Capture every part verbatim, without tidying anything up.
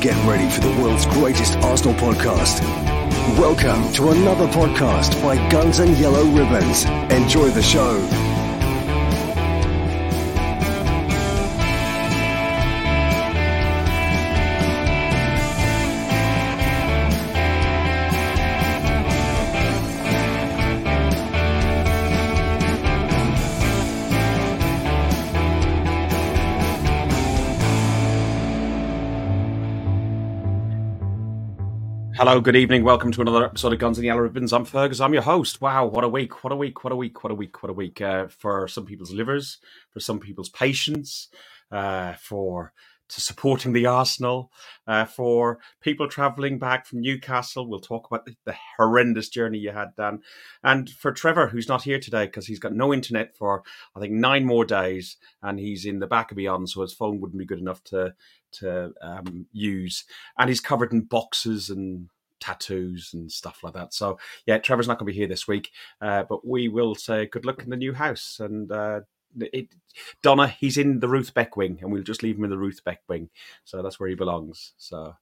Get ready for the world's greatest Arsenal podcast. Welcome to another podcast by Guns and Yellow Ribbons. Enjoy the show. Hello, good evening. Welcome to another episode of Guns and Yellow Ribbons. I'm Fergus. I'm your host. Wow, what a week, what a week, what a week, what a week, what a week. Uh, for some people's livers, for some people's patience, uh, for to supporting the Arsenal, uh, for people travelling back from Newcastle. We'll talk about the, the horrendous journey you had, Dan. And for Trevor, who's not here today because he's got no internet for, I think, nine more days. And he's in the back of beyond, so his phone wouldn't be good enough to... to um, use, and he's covered in boxes and tattoos and stuff like that. So yeah, Trevor's not going to be here this week, uh, but we will say good luck in the new house. And uh, it, Donna, he's in the Ruth Beck wing, and we'll just leave him in the Ruth Beck wing. So that's where he belongs. So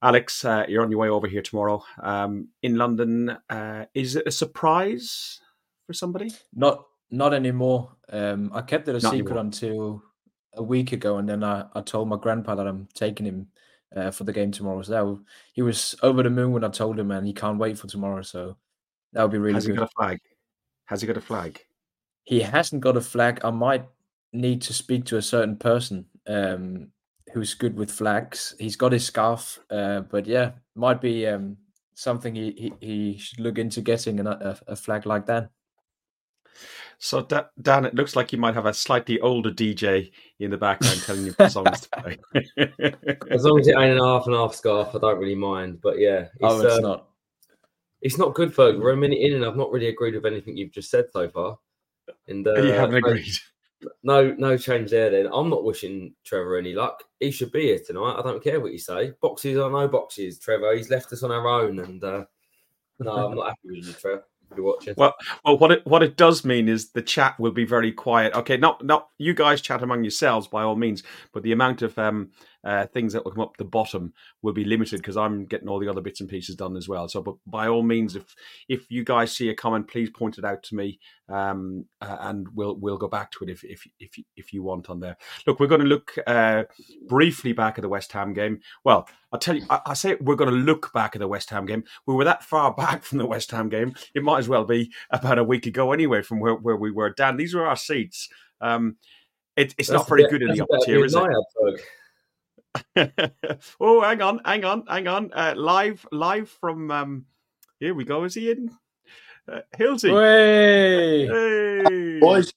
Alex, uh, you're on your way over here tomorrow um, in London. Uh, is it a surprise for somebody? Not, not anymore. Um, I kept it a not secret anymore. until. a week ago, and then I, I told my grandpa that I'm taking him uh, for the game tomorrow. So that will, he was over the moon when I told him, and he can't wait for tomorrow. So that would be really has good. Has he got a flag? Has he got a flag? He hasn't got a flag. I might need to speak to a certain person um, who's good with flags. He's got his scarf, uh, but yeah, might be um, something he, he, he should look into getting, and a, a flag like that. So, Dan, it looks like you might have a slightly older D J in the background telling you what songs to play. As long as it ain't an half and half scarf, I don't really mind. But yeah, it's, oh, it's uh, not. It's not good, Ferg. We're a minute in, and I've not really agreed with anything you've just said so far. And uh, you haven't agreed. No, no change there. Then I'm not wishing Trevor any luck. He should be here tonight. I don't care what you say. Boxes or no boxes, Trevor. He's left us on our own, and uh, no, I'm not happy with you, Trevor. Watching. Well, well, what it what it does mean is the chat will be very quiet. Okay, not not you guys chat among yourselves by all means, but the amount of um uh, things that will come up the bottom will be limited because I'm getting all the other bits and pieces done as well. So, but by all means, if if you guys see a comment, please point it out to me, um, uh, and we'll we'll go back to it if if if if you want on there. Look, we're going to look uh, briefly back at the West Ham game. Well, I'll tell you, I, I say we're going to look back at the West Ham game. We were that far back from the West Ham game. It might as well be about a week ago anyway from where, where we were. Dan, these were our seats. Um, it, it's that's not very bit, good in the up tier, is it? oh, hang on, hang on, hang on. Uh, live, live from, um, here we go. Is he in? Uh, Hilsey. Hey. Hey. Boys.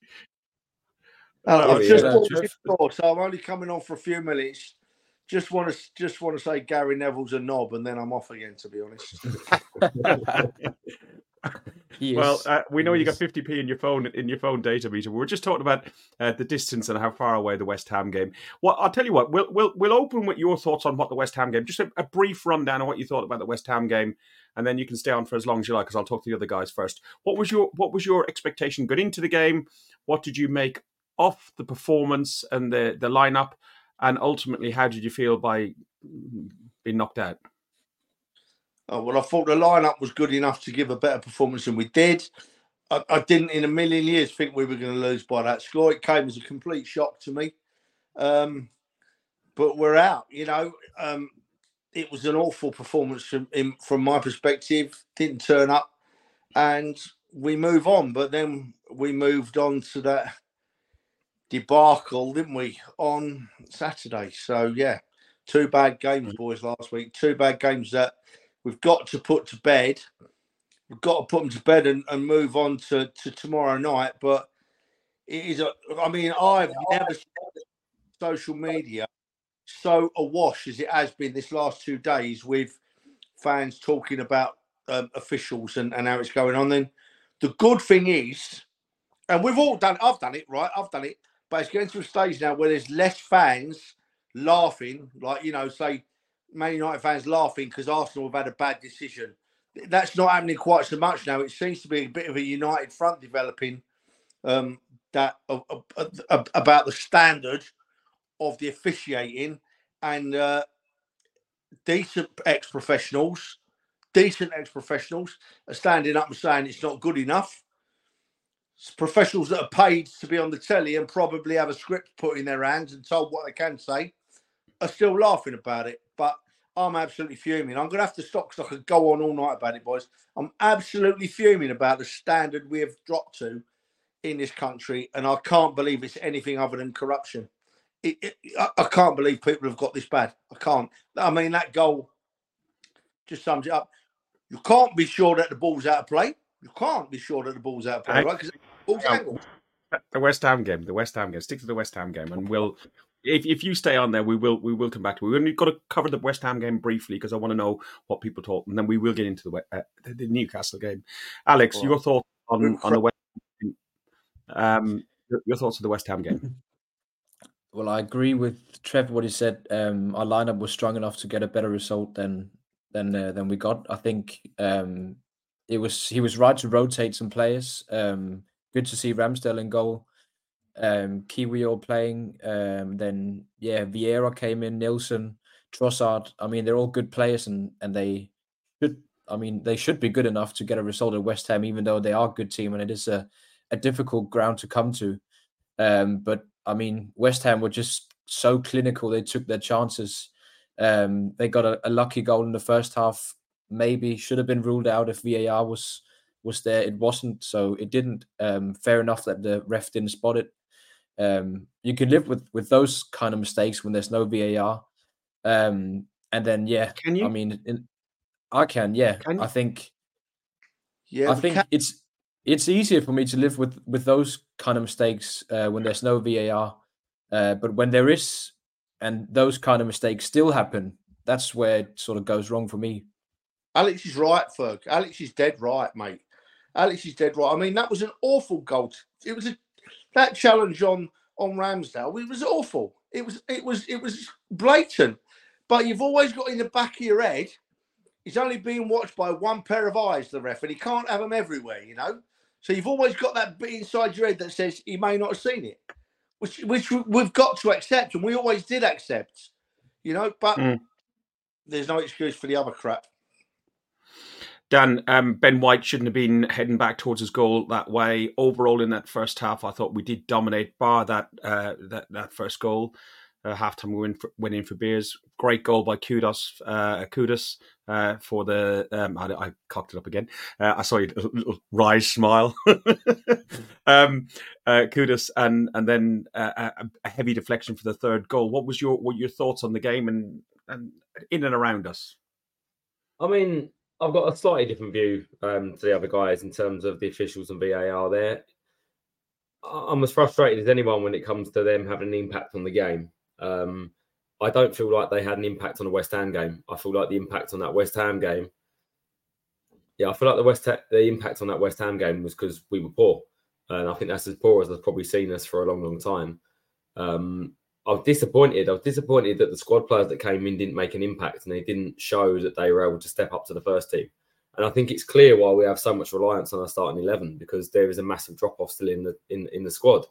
Hello, I've just bought this board, so I'm only coming on for a few minutes. Just want to just want to say Gary Neville's a knob, and then I'm off again, to be honest. Yes. Well, uh, we know yes. You got fifty p in your phone in your phone data meter. We were just talking about uh, the distance and how far away the West Ham game. Well, I'll tell you what. We'll we'll we'll open with your thoughts on what the West Ham game. Just a, a brief rundown of what you thought about the West Ham game, and then you can stay on for as long as you like, because I'll talk to the other guys first. What was your what was your expectation going into the game? What did you make of the performance and the the lineup? And ultimately, how did you feel by being knocked out? Oh, well, I thought the lineup was good enough to give a better performance than we did. I, I didn't in a million years think we were going to lose by that score. It came as a complete shock to me. Um, but we're out, you know. Um, it was an awful performance from, in, from my perspective. Didn't turn up. And we move on. But then we moved on to that debacle, didn't we, on Saturday? So yeah, two bad games, boys, last week. Two bad games that we've got to put to bed. We've got to put them to bed and, and move on to, to tomorrow night. But it is a, I mean, I've never seen social media so awash as it has been this last two days with fans talking about um, officials and, and how it's going on. Then the good thing is, and we've all done, I've done it, right? I've done it. But it's getting to a stage now where there's less fans laughing, like, you know, say Man United fans laughing because Arsenal have had a bad decision. That's not happening quite so much now. It seems to be a bit of a united front developing um, that uh, uh, uh, about the standard of the officiating and uh, decent ex-professionals, decent ex-professionals are standing up and saying it's not good enough. It's professionals that are paid to be on the telly and probably have a script put in their hands and told what they can say are still laughing about it. But I'm absolutely fuming. I'm going to have to stop because I could go on all night about it, boys. I'm absolutely fuming about the standard we have dropped to in this country, and I can't believe it's anything other than corruption. It, it, I, I can't believe people have got this bad. I can't. I mean, that goal just sums it up. You can't be sure that the ball's out of play. You can't be sure that the ball's out of play, I, right? Because ball's um, angled. The West Ham game. The West Ham game. Stick to the West Ham game, and we'll. If if you stay on there, we will we will come back to it. We've got to cover the West Ham game briefly because I want to know what people thought, and then we will get into the uh, the Newcastle game. Alex, oh, your thoughts on, on the West Ham game. Um, your, your thoughts on the West Ham game. Well, I agree with Trevor what he said. Um, our lineup was strong enough to get a better result than than uh, than we got. I think um, it was he was right to rotate some players. Um, good to see Ramsdale in goal. Um, Kiwi all playing. Um, then yeah, Vieira came in, Nilsson, Trossard. I mean, they're all good players, and and they should. I mean, they should be good enough to get a result at West Ham, even though they are a good team and it is a, a difficult ground to come to. Um, but I mean, West Ham were just so clinical. They took their chances. Um, they got a, a lucky goal in the first half. Maybe should have been ruled out if V A R was was there. It wasn't, so it didn't. Um, fair enough that the ref didn't spot it. Um, you can live with, with those kind of mistakes when there's no V A R. Um, and then, yeah, can you? I mean, in, I can, yeah. Can I think, yeah, I think can. it's it's easier for me to live with, with those kind of mistakes uh, when there's no V A R. Uh, but when there is, and those kind of mistakes still happen, that's where it sort of goes wrong for me. Alex is right, Ferg. Alex is dead right, mate. Alex is dead right. I mean, that was an awful goal. It was a That challenge on, on Ramsdale, it was awful. It was it was it was blatant. But you've always got in the back of your head, he's only being watched by one pair of eyes, the ref, and he can't have them everywhere, you know. So you've always got that bit inside your head that says he may not have seen it, which which we've got to accept, and we always did accept, you know. But mm. there's no excuse for the other crap. Dan, um, Ben White shouldn't have been heading back towards his goal that way. Overall, in that first half, I thought we did dominate, bar that uh, that, that first goal. Uh, half-time win for, win in for beers. Great goal by Kudos, uh, Kudos uh, for the... Um, I, I cocked it up again. Uh, I saw you little wry smile. um, uh, Kudos and and then uh, a heavy deflection for the third goal. What was your what your thoughts on the game and, and in and around us? I mean... I've got a slightly different view um, to the other guys in terms of the officials and V A R there. I'm as frustrated as anyone when it comes to them having an impact on the game. Um, I don't feel like they had an impact on the West Ham game. I feel like the impact on that West Ham game... Yeah, I feel like the West ha- the impact on that West Ham game was because we were poor. And I think that's as poor as I've probably seen us for a long, long time. Um, I was disappointed. I was disappointed that the squad players that came in didn't make an impact and they didn't show that they were able to step up to the first team. And I think it's clear why we have so much reliance on our starting eleven because there is a massive drop-off still in the in, in the squad.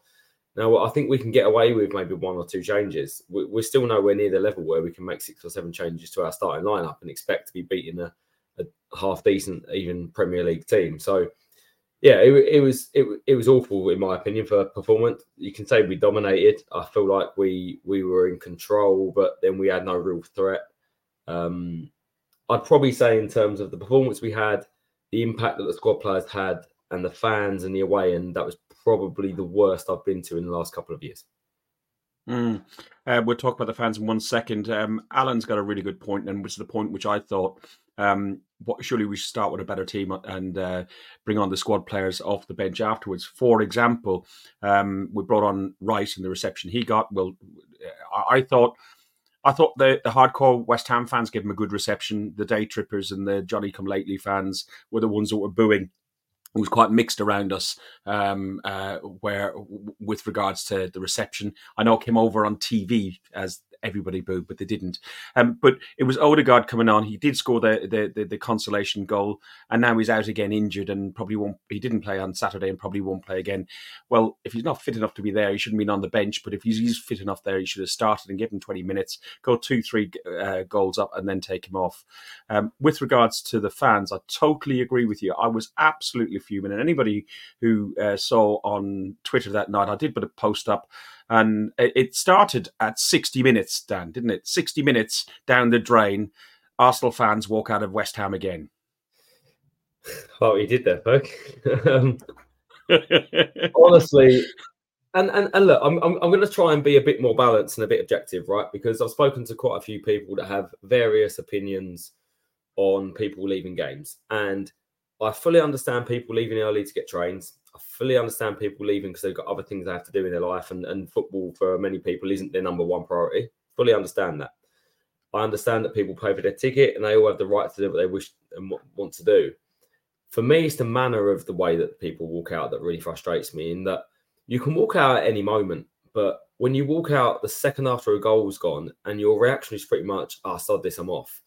Now, I think we can get away with maybe one or two changes. We, we're still nowhere near the level where we can make six or seven changes to our starting lineup and expect to be beating a, a half-decent, even Premier League team. So, yeah, it, it was it, it was awful, in my opinion, for performance. You can say we dominated. I feel like we we were in control, but then we had no real threat. Um, I'd probably say in terms of the performance we had, the impact that the squad players had, and the fans and the away end, that was probably the worst I've been to in the last couple of years. Mm. Uh, we'll talk about the fans in one second. Um, Alan's got a really good point, and which is the point which I thought... Um, what, surely we should start with a better team and uh, bring on the squad players off the bench afterwards. For example, um, we brought on Rice and the reception he got. Well, I thought I thought the, the hardcore West Ham fans gave him a good reception. The day trippers and the Johnny Come Lately fans were the ones that were booing. It was quite mixed around us um, uh, where, with regards to the reception. I know it came over on T V as everybody booed, but they didn't. Um, but it was Odegaard coming on. He did score the the, the the consolation goal, and now he's out again injured, and probably won't. He didn't play on Saturday, and probably won't play again. Well, if he's not fit enough to be there, he shouldn't be on the bench. But if he's, he's fit enough there, he should have started and given him twenty minutes, go two, three uh, goals up, and then take him off. Um, with regards to the fans, I totally agree with you. I was absolutely fuming, and anybody who uh, saw on Twitter that night, I did put a post up. And it started at sixty minutes, Dan, didn't it? sixty minutes down the drain, Arsenal fans walk out of West Ham again. Oh, you did there, Berg. um, honestly, and, and, and look, I'm, I'm, I'm going to try and be a bit more balanced and a bit objective, right? Because I've spoken to quite a few people that have various opinions on people leaving games. And I fully understand people leaving early to get trains. I fully understand people leaving because they've got other things they have to do in their life, and, and football for many people isn't their number one priority. Fully understand that. I understand that people pay for their ticket and they all have the right to do what they wish and want to do. For me, it's the manner of the way that people walk out that really frustrates me, in that you can walk out at any moment, but when you walk out the second after a goal's gone and your reaction is pretty much, ah, oh, sod this, I'm off.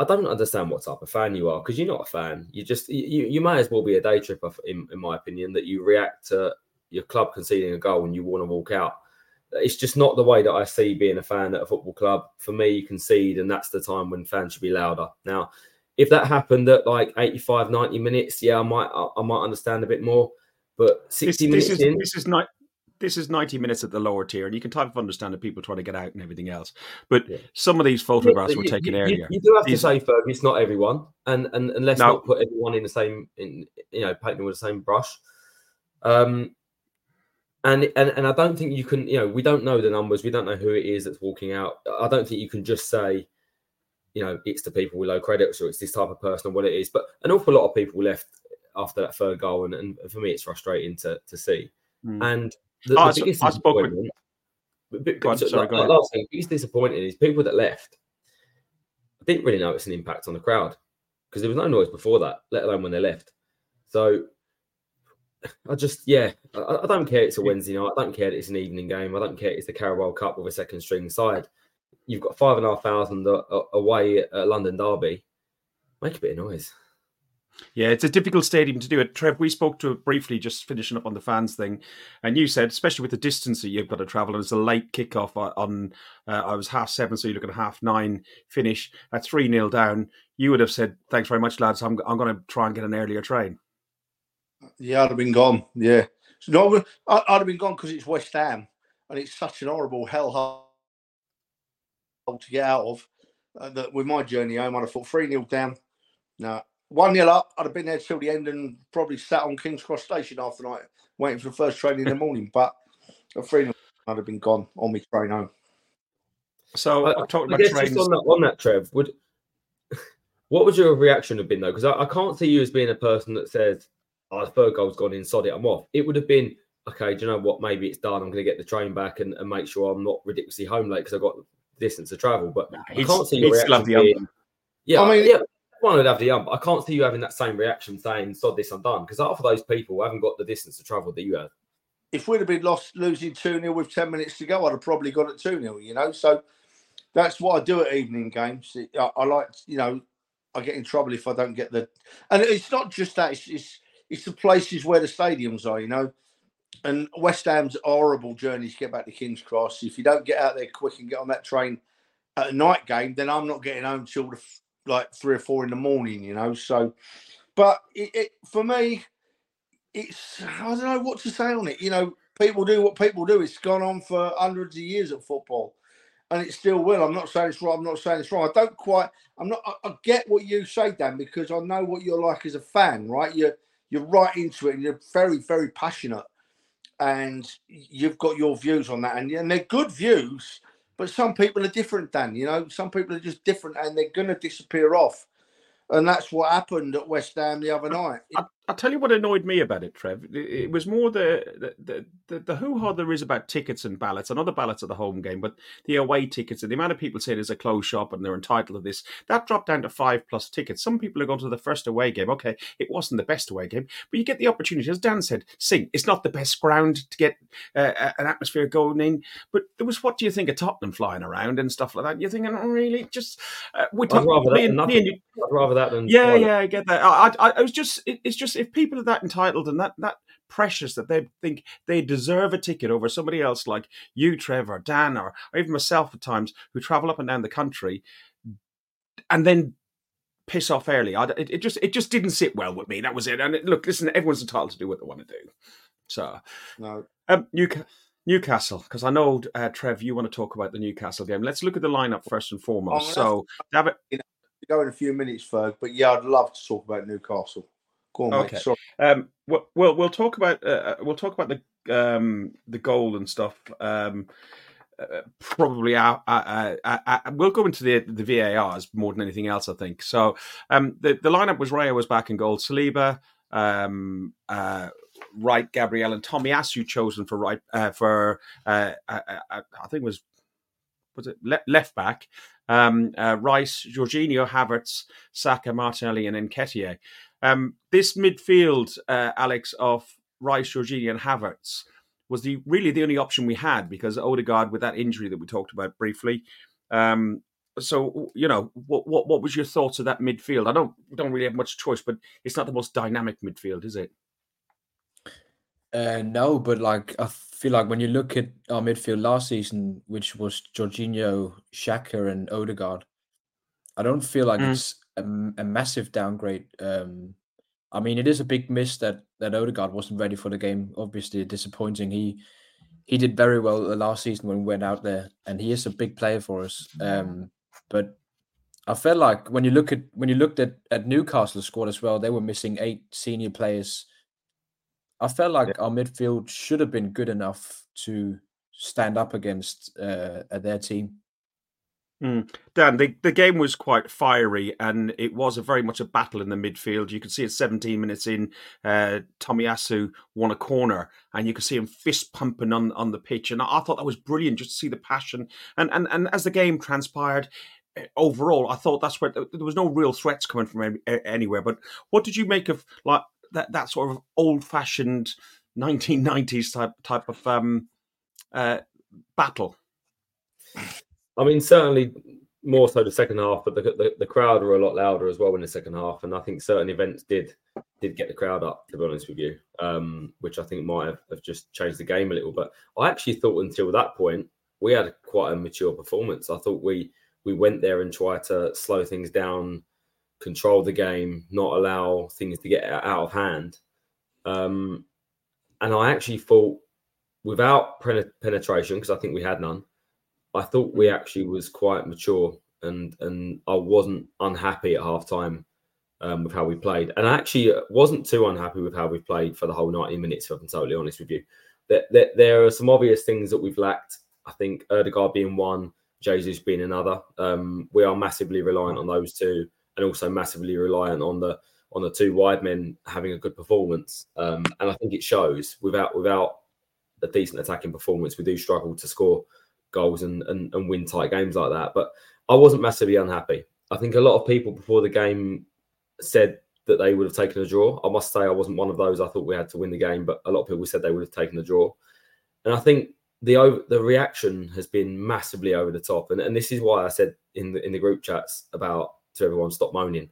I don't understand what type of fan you are, because you're not a fan. You just you you may as well be a day tripper, in, in my opinion, that you react to your club conceding a goal and you want to walk out. It's just not the way that I see being a fan at a football club. For me, you concede, and that's the time when fans should be louder. Now, if that happened at like eighty-five, ninety minutes, yeah, I might I, I might understand a bit more. But sixty this, minutes this is, in, this is not. This is ninety minutes at the lower tier, and you can type of understand that people trying to get out and everything else. But yeah. some of these photographs yeah, were taken you, earlier. You do have these... to say, Fergus, it's not everyone, and and, and let's no. not put everyone in the same, in you know, paint them with the same brush. Um, and and and I don't think you can, you know, we don't know the numbers, we don't know who it is that's walking out. I don't think you can just say, you know, it's the people with low credits or it's this type of person or what it is. But an awful lot of people left after that third goal, and, and for me, it's frustrating to to see. Mm. And The, oh, the biggest I spoke disappointment, with... bit, on, sorry, like, like last thing, biggest disappointing is people that left. I didn't really know it's an impact on the crowd because there was no noise before that, let alone when they left. So I just, yeah, I, I don't care it's a Wednesday night. I don't care that it's an evening game. I don't care it's the Carabao Cup with a second string side. You've got five and a half thousand away at London Derby. Make a bit of noise. Yeah, it's a difficult stadium to do it. Trev, we spoke to it briefly, just finishing up on the fans thing, and you said, especially with the distance that you've got to travel, and it's a late kickoff on, uh, I was half seven, so you look at a half nine finish, at three nil down, you would have said, thanks very much, lads, I'm, I'm going to try and get an earlier train. Yeah, I'd have been gone, yeah. No, I'd have been gone because it's West Ham, and it's such an horrible hellhole to get out of, uh, that with my journey home, I'd have thought three nil down, no. One nil up, I'd have been there till the end and probably sat on King's Cross Station half the night waiting for the first train in the morning. But at three nil, I'd have been gone on my train home. So I, I'm talking I about guess trains. Just on, that, on that, Trev, would what would your reaction have been though? Because I, I can't see you as being a person that says, "Oh, the third goal's gone in, sod it, I'm off." It would have been, "Okay, do you know what? Maybe it's done. I'm going to get the train back and, and make sure I'm not ridiculously home late because I've got distance to travel." But nah, I can't see your reaction being, yeah, I mean, yeah. One would have the ump. I can't see you having that same reaction saying, sod this, I'm done. Because half of those people haven't got the distance to travel that you have. If we'd have been lost, losing two nil with ten minutes to go, I'd have probably got it two nil, you know. So that's what I do at evening games. I, I like, you know, I get in trouble if I don't get the... And it's not just that. It's, it's, it's the places where the stadiums are, you know. And West Ham's horrible journey to get back to King's Cross. If you don't get out there quick and get on that train at a night game, then I'm not getting home till the... like three or four in the morning, you know. So, but it, it for me, it's I don't know what to say on it. You know, people do what people do. It's gone on for hundreds of years at football, and it still will. I'm not saying it's right. I'm not saying it's wrong. I don't quite. I'm not. I, I get what you say, Dan, because I know what you're like as a fan, right? You're you're right into it, and you're very very passionate, and you've got your views on that, and and they're good views. But some people are different, Dan, you know. Some people are just different and they're going to disappear off. And that's what happened at West Ham the other night. I, I'll tell you what annoyed me about it, Trev. It was more the the the, the hoo-ha there is about tickets and ballots. I know the ballots at the home game, but the away tickets and the amount of people saying it's a closed shop and they're entitled to this, that dropped down to five plus tickets. Some people are going to the first away game. Okay, it wasn't the best away game, but you get the opportunity. As Dan said, sing. It's not the best ground to get uh, an atmosphere going in, but there was, what do you think of Tottenham flying around and stuff like that? You're thinking, oh, really? Just uh, we're I'd rather, being, that being, being, I'd rather that than yeah, toilet. yeah. I get that. I, I, I was just it, it's just. If people are that entitled and that, that precious that they think they deserve a ticket over somebody else like you, Trevor, Dan, or, or even myself at times, who travel up and down the country and then piss off early, I, it, it just it just didn't sit well with me. That was it. And it, look, listen, everyone's entitled to do what they want to do. So, no. um, Newcastle. Newcastle, because I know, uh, Trev, you want to talk about the Newcastle game. Let's look at the lineup first and foremost. Oh, so, to, you know, go in a few minutes, Ferg, but yeah, I'd love to talk about Newcastle. Go on, okay. Um, well, well, we'll talk about uh, we'll talk about the um, the goal and stuff. Um, uh, probably, our, our, our, our, our, we'll go into the the V A Rs more than anything else, I think. So um, the the lineup was Raya was back in goal, Saliba, um, uh, right, Gabriel, and Tomiyasu chosen for right uh, for uh, I, I, I think it was was it Le- left back. Um, uh, Rice, Jorginho, Havertz, Saka, Martinelli, and Nketiah. Um, this midfield, uh, Alex, of Rice, Jorginho and Havertz was the really the only option we had because Odegaard, with that injury that we talked about briefly. Um, so, you know, what, what what was your thoughts of that midfield? I don't don't really have much choice, but it's not the most dynamic midfield, is it? Uh, no, but like I feel like when you look at our midfield last season, which was Jorginho, Saka and Odegaard, I don't feel like mm. it's a massive downgrade. Um, I mean, it is a big miss that, that Odegaard wasn't ready for the game. Obviously, disappointing. He he did very well last season when we went out there, and he is a big player for us. Um, but I felt like when you look at when you looked at, at Newcastle's squad as well, they were missing eight senior players. I felt like yeah. our midfield should have been good enough to stand up against uh, their team. Mm. Dan, the, the game was quite fiery and it was a very much a battle in the midfield. You could see it seventeen minutes in, uh, Tomiyasu won a corner and you could see him fist pumping on, on the pitch. And I, I thought that was brilliant just to see the passion. And, and, and as the game transpired, overall, I thought that's where there was no real threats coming from anywhere. But what did you make of like that, that sort of old-fashioned nineteen nineties type, type of um, uh, battle? I mean, certainly more so the second half, but the, the the crowd were a lot louder as well in the second half, and I think certain events did did get the crowd up, to be honest with you, um, which I think might have, have just changed the game a little. But I actually thought until that point we had quite a mature performance. I thought we we went there and tried to slow things down, control the game, not allow things to get out of hand, um, and I actually thought without pen- penetration, because I think we had none. I thought we actually was quite mature and and I wasn't unhappy at halftime um, with how we played. And I actually wasn't too unhappy with how we played for the whole ninety minutes, if I'm totally honest with you. There, there, there are some obvious things that we've lacked. I think Odegaard being one, Jesus being another. Um, we are massively reliant on those two and also massively reliant on the on the two wide men having a good performance. Um, and I think it shows. Without without a decent attacking performance, we do struggle to score goals and, and and win tight games like that. But I wasn't massively unhappy. I think a lot of people before the game said that they would have taken a draw. I must say I wasn't one of those. I thought we had to win the game, but a lot of people said they would have taken a draw. And I think the over, the reaction has been massively over the top. And and this is why I said in the in the group chats about to everyone stop moaning,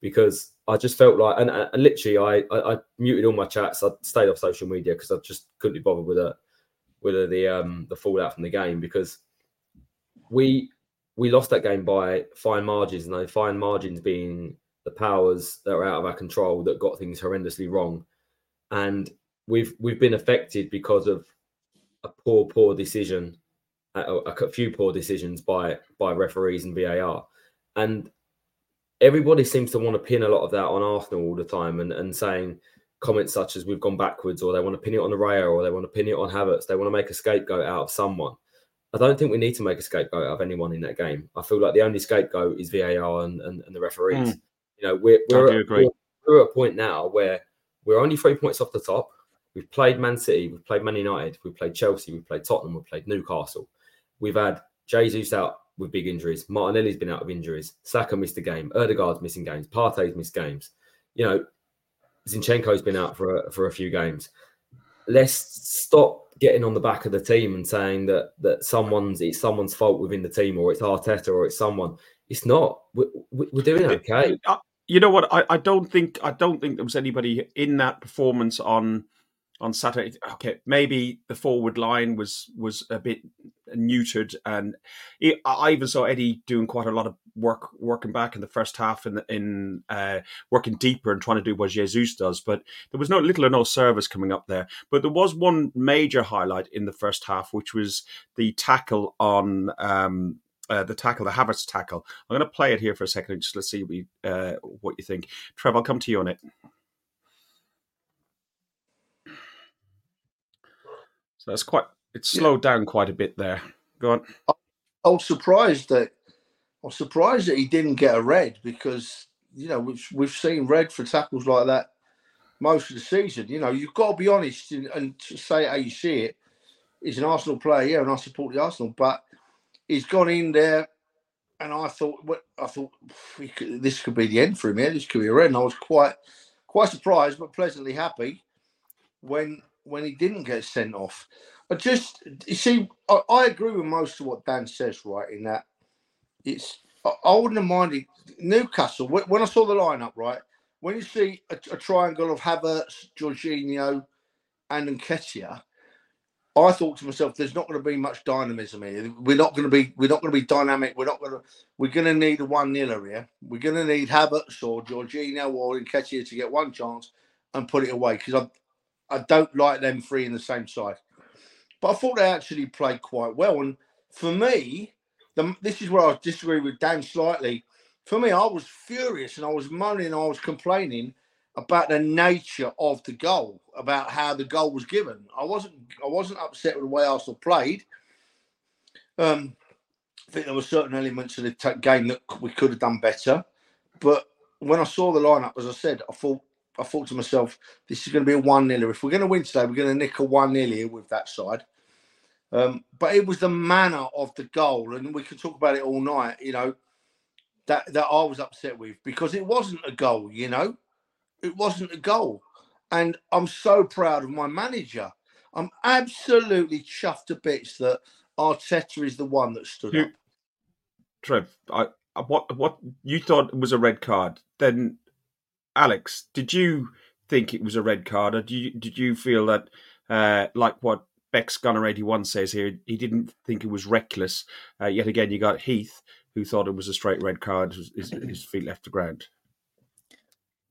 because I just felt like and, and literally I, I I muted all my chats. I stayed off social media because I just couldn't be bothered with it. Whether the um, the fallout from the game, because we we lost that game by fine margins, and those fine margins being the powers that are out of our control that got things horrendously wrong, and we've we've been affected because of a poor poor decision, a, a few poor decisions by by referees and V A R, and everybody seems to want to pin a lot of that on Arsenal all the time, and and saying. Comments such as we've gone backwards, or they want to pin it on the Raya, or they want to pin it on Havertz. They want to make a scapegoat out of someone. I don't think we need to make a scapegoat out of anyone in that game. I feel like the only scapegoat is V A R and, and, and the referees. Mm. You know, we're we're at, we're, we're at a point now where We're only three points off the top. We've played Man City, we've played Man United, we've played Chelsea, we've played Tottenham, we've played Newcastle. We've had Jesus out with big injuries. Martinelli's been out of injuries. Saka missed a game. Odegaard's missing games. Partey's missed games. You know, Zinchenko's been out for a, for a few games. Let's stop getting on the back of the team and saying that that someone's it's someone's fault within the team, or it's Arteta, or it's someone. It's not. We're, we're doing okay. You know what? I, I don't think I don't think there was anybody in that performance on on Saturday. Okay, maybe the forward line was was a bit neutered, and it, I even saw Eddie doing quite a lot of work, working back in the first half and in, in uh, working deeper and trying to do what Jesus does. But there was no little or no service coming up there. But there was one major highlight in the first half, which was the tackle on um, uh, the tackle, the Havertz tackle. I'm going to play it here for a second and just let's see what you, uh, what you think. Trev, I'll come to you on it. So that's quite. It's slowed yeah. down quite a bit there. Go on. I, I was surprised that I was surprised that he didn't get a red, because you know we've we've seen red for tackles like that most of the season. You know, you've got to be honest and, and to say how you see it. He's an Arsenal player, yeah, and I support the Arsenal, but he's gone in there, and I thought, well, I thought could, this could be the end for him. Yeah, this could be a red. And I was quite quite surprised, but pleasantly happy when. when he didn't get sent off. I just, you see, I, I agree with most of what Dan says, right, in that it's, I, I wouldn't have minded Newcastle. When, when I saw the lineup, right, when you see a, a triangle of Havertz, Jorginho and Nketiah, I thought to myself, there's not going to be much dynamism here. We're not going to be, we're not going to be dynamic. We're not going to, we're going to need a one-niler here. We're going to need Havertz or Jorginho or Nketiah to get one chance and put it away. Because I, I don't like them three in the same side. But I thought they actually played quite well. And for me, the, this is where I disagree with Dan slightly. For me, I was furious and I was moaning and I was complaining about the nature of the goal, about how the goal was given. I wasn't I wasn't upset with the way Arsenal played. Um, I think there were certain elements of the t- game that we could have done better. But when I saw the lineup, as I said, I thought, I thought to myself, this is going to be a one-niler. If we're going to win today, we're going to nick a one-niler with that side. Um, but it was the manner of the goal, and we could talk about it all night, you know, that, that I was upset with, because it wasn't a goal, you know. It wasn't a goal. And I'm so proud of my manager. I'm absolutely chuffed to bits that Arteta is the one that stood you, up. Trev, I, what, what you thought was a red card, then... Alex, did you think it was a red card, or do you, did you feel that, uh, like what Bex Gunner eighty-one says here, he didn't think it was reckless? Uh, yet again, you got Heath, who thought it was a straight red card, his, his feet left the ground.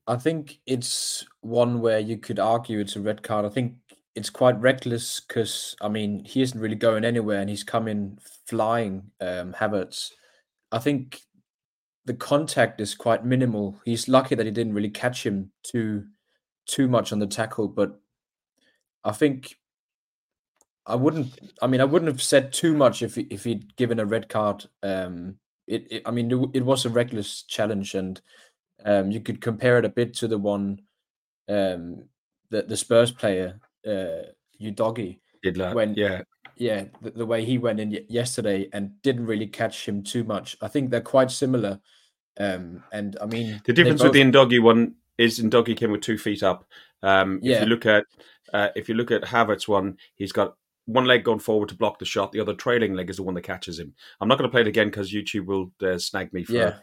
I think it's one where you could argue it's a red card. I think it's quite reckless because, I mean, he isn't really going anywhere and he's coming flying, um, Havertz. I think... the contact is quite minimal. He's lucky that he didn't really catch him too too much on the tackle. But I think I wouldn't. I mean, I wouldn't have said too much if he, if he'd given a red card. Um, it, it. I mean, it was a reckless challenge, and um, you could compare it a bit to the one um, that the Spurs player uh, Udogie did. When yeah. Yeah, the, the way he went in y- yesterday and didn't really catch him too much. I think they're quite similar. Um, and I mean, the difference both... with the Ndoggy one is Ndoggy came with two feet up. Um, yeah. If you look at uh, if you look at Havertz one, he's got one leg going forward to block the shot. The other trailing leg is the one that catches him. I'm not going to play it again because YouTube will uh, snag me for. Yeah.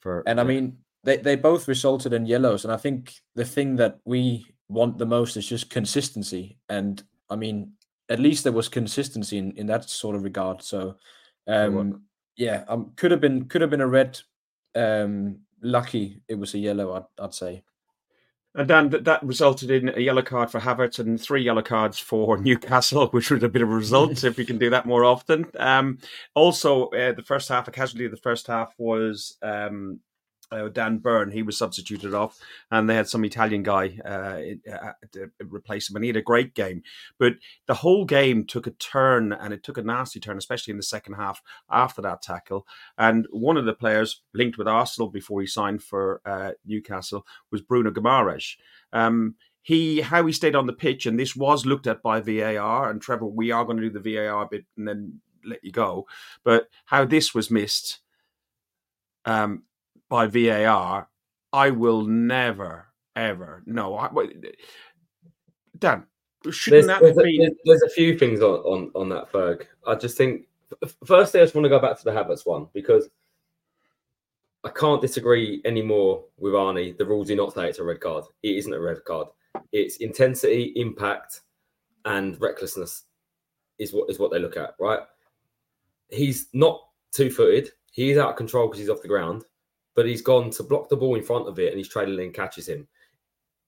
For and I mean, they they both resulted in yellows. And I think the thing that we want the most is just consistency. And I mean. At least there was consistency in, in that sort of regard. So, um, yeah, um, could have been could have been a red. Um, lucky it was a yellow, I'd, I'd say. And Dan, that, that resulted in a yellow card for Havertz and three yellow cards for Newcastle, which was a bit of a result if we can do that more often. Um, also, uh, the first half, a casualty of the first half was. Um, Uh, Dan Byrne, he was substituted off, and they had some Italian guy uh, uh, to replace him, and he had a great game. But the whole game took a turn, and it took a nasty turn, especially in the second half after that tackle. And one of the players linked with Arsenal before he signed for uh, Newcastle was Bruno Guimaraes. Um, he how he stayed on the pitch, and this was looked at by V A R, and Trevor, we are going to do the V A R bit and then let you go, but how this was missed um, by V A R, I will never, ever know. I, Dan, shouldn't there's, that there's have a, been... There's, there's a few things on, on, on that, Ferg. I just think, firstly, I just want to go back to the Havertz one, because I can't disagree anymore with Arnie. The rules do not say it's a red card. It isn't a red card. It's intensity, impact, and recklessness is what is what they look at, right? He's not two-footed. He's out of control because he's off the ground, but he's gone to block the ball in front of it, and he's trailing and catches him.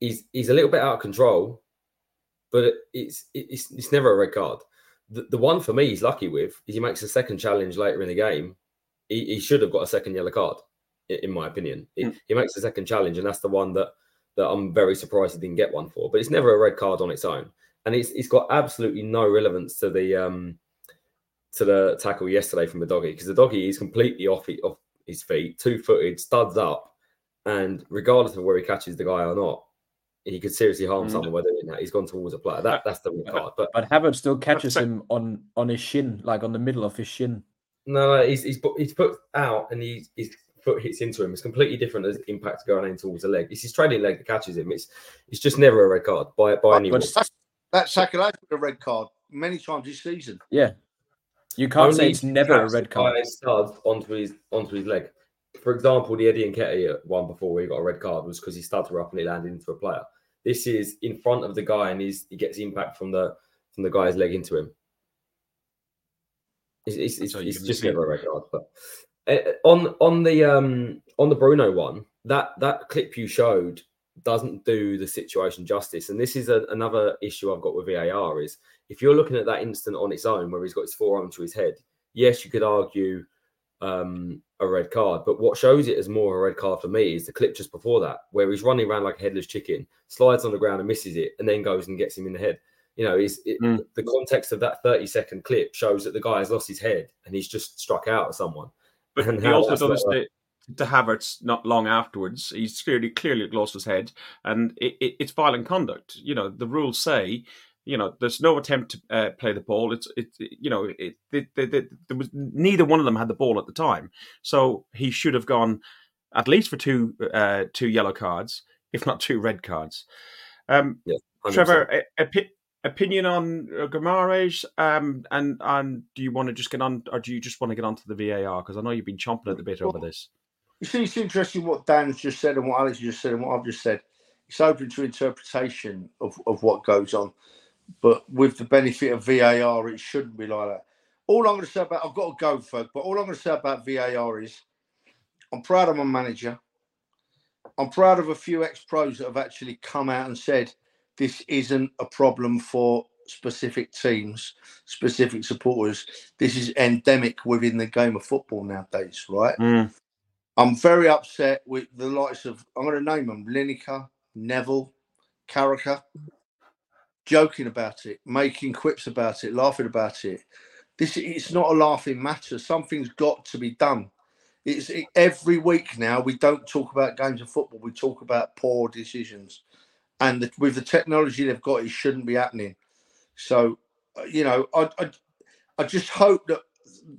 He's he's a little bit out of control, but it's it's it's never a red card. The, the one for me he's lucky with is he makes a second challenge later in the game. He, he should have got a second yellow card, in my opinion. He, mm. he makes a second challenge, and that's the one that, that I'm very surprised he didn't get one for. But it's never a red card on its own, and it's it's got absolutely no relevance to the um to the tackle yesterday from the doggy, because the doggy is completely off he, off his feet, two-footed, studs up, and regardless of where he catches the guy or not, he could seriously harm mm. someone by doing that. He's gone towards a player. That that's the red card. But but Havertz still catches him on, on his shin, like on the middle of his shin. No, he's he's put, he's put out, and he's, his foot hits into him. It's completely different as impact going in towards the leg. It's his trailing leg that catches him. It's it's just never a red card by by anyone. That Saka has put a red card many times this season. Yeah, you can't Only say it's never a red card. Studs onto his onto his leg. For example, the Eddie Nketiah one before where he got a red card was because his studs were up and he landed into a player. This is in front of the guy, and he's, he gets impact from the from the guy's leg into him. It's, it's, it's, so it's just never a red card. But on on the um, on the Bruno one, that, that clip you showed doesn't do the situation justice. And this is a, another issue I've got with V A R is if you're looking at that instant on its own where he's got his forearm to his head, yes, you could argue um, a red card. But what shows it as more a red card for me is the clip just before that where he's running around like a headless chicken, slides on the ground and misses it, and then goes and gets him in the head. You know, is it, mm. the context of that thirty-second clip shows that the guy has lost his head and he's just struck out at someone. But and he also done this to, to Havertz not long afterwards. He's clearly clearly lost his head, and it, it, it's violent conduct. You know, the rules say, you know, there's no attempt to uh, play the ball. It's it, it you know, it, it, it, it there was neither one of them had the ball at the time, so he should have gone at least for two uh, two yellow cards, if not two red cards. Um, yeah, Trevor, a, a pit. Opinion on Guimaraes, um, and and do you want to just get on, or do you just want to get on to the V A R? Because I know you've been chomping at the bit well, over this. You see, it's interesting what Dan's just said and what Alex just said and what I've just said. It's open to interpretation of, of what goes on. But with the benefit of V A R, it shouldn't be like that. All I'm going to say about, I've got to go, folk, but all I'm going to say about V A R is I'm proud of my manager. I'm proud of a few ex-pros that have actually come out and said, this isn't a problem for specific teams, specific supporters. This is endemic within the game of football nowadays, right? Mm. I'm very upset with the likes of, I'm going to name them, Lineker, Neville, Carragher, joking about it, making quips about it, laughing about it. This It's not a laughing matter. Something's got to be done. It's it, every week now, we don't talk about games of football. We talk about poor decisions. And the, with the technology they've got, it shouldn't be happening. So, uh, you know, I, I I just hope that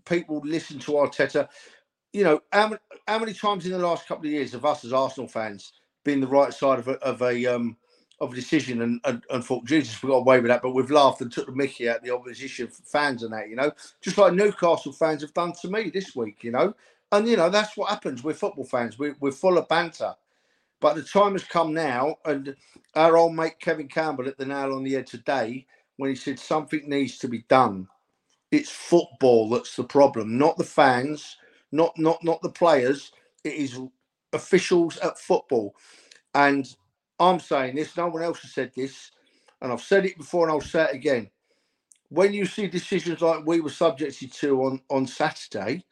people listen to Arteta. You know, how, how many times in the last couple of years have us as Arsenal fans been the right side of a, of a um of a decision and, and, and thought, Jesus, we got away with that, but we've laughed and took the mickey out of the opposition fans and that, you know, just like Newcastle fans have done to me this week, you know. And, you know, that's what happens. We're football fans. We're, we're full of banter. But the time has come now, and our old mate Kevin Campbell at the nail on the head today when he said something needs to be done. It's football that's the problem, not the fans, not not not the players. It is officials at football. And I'm saying this, no one else has said this, and I've said it before and I'll say it again. When you see decisions like we were subjected to on, on Saturday,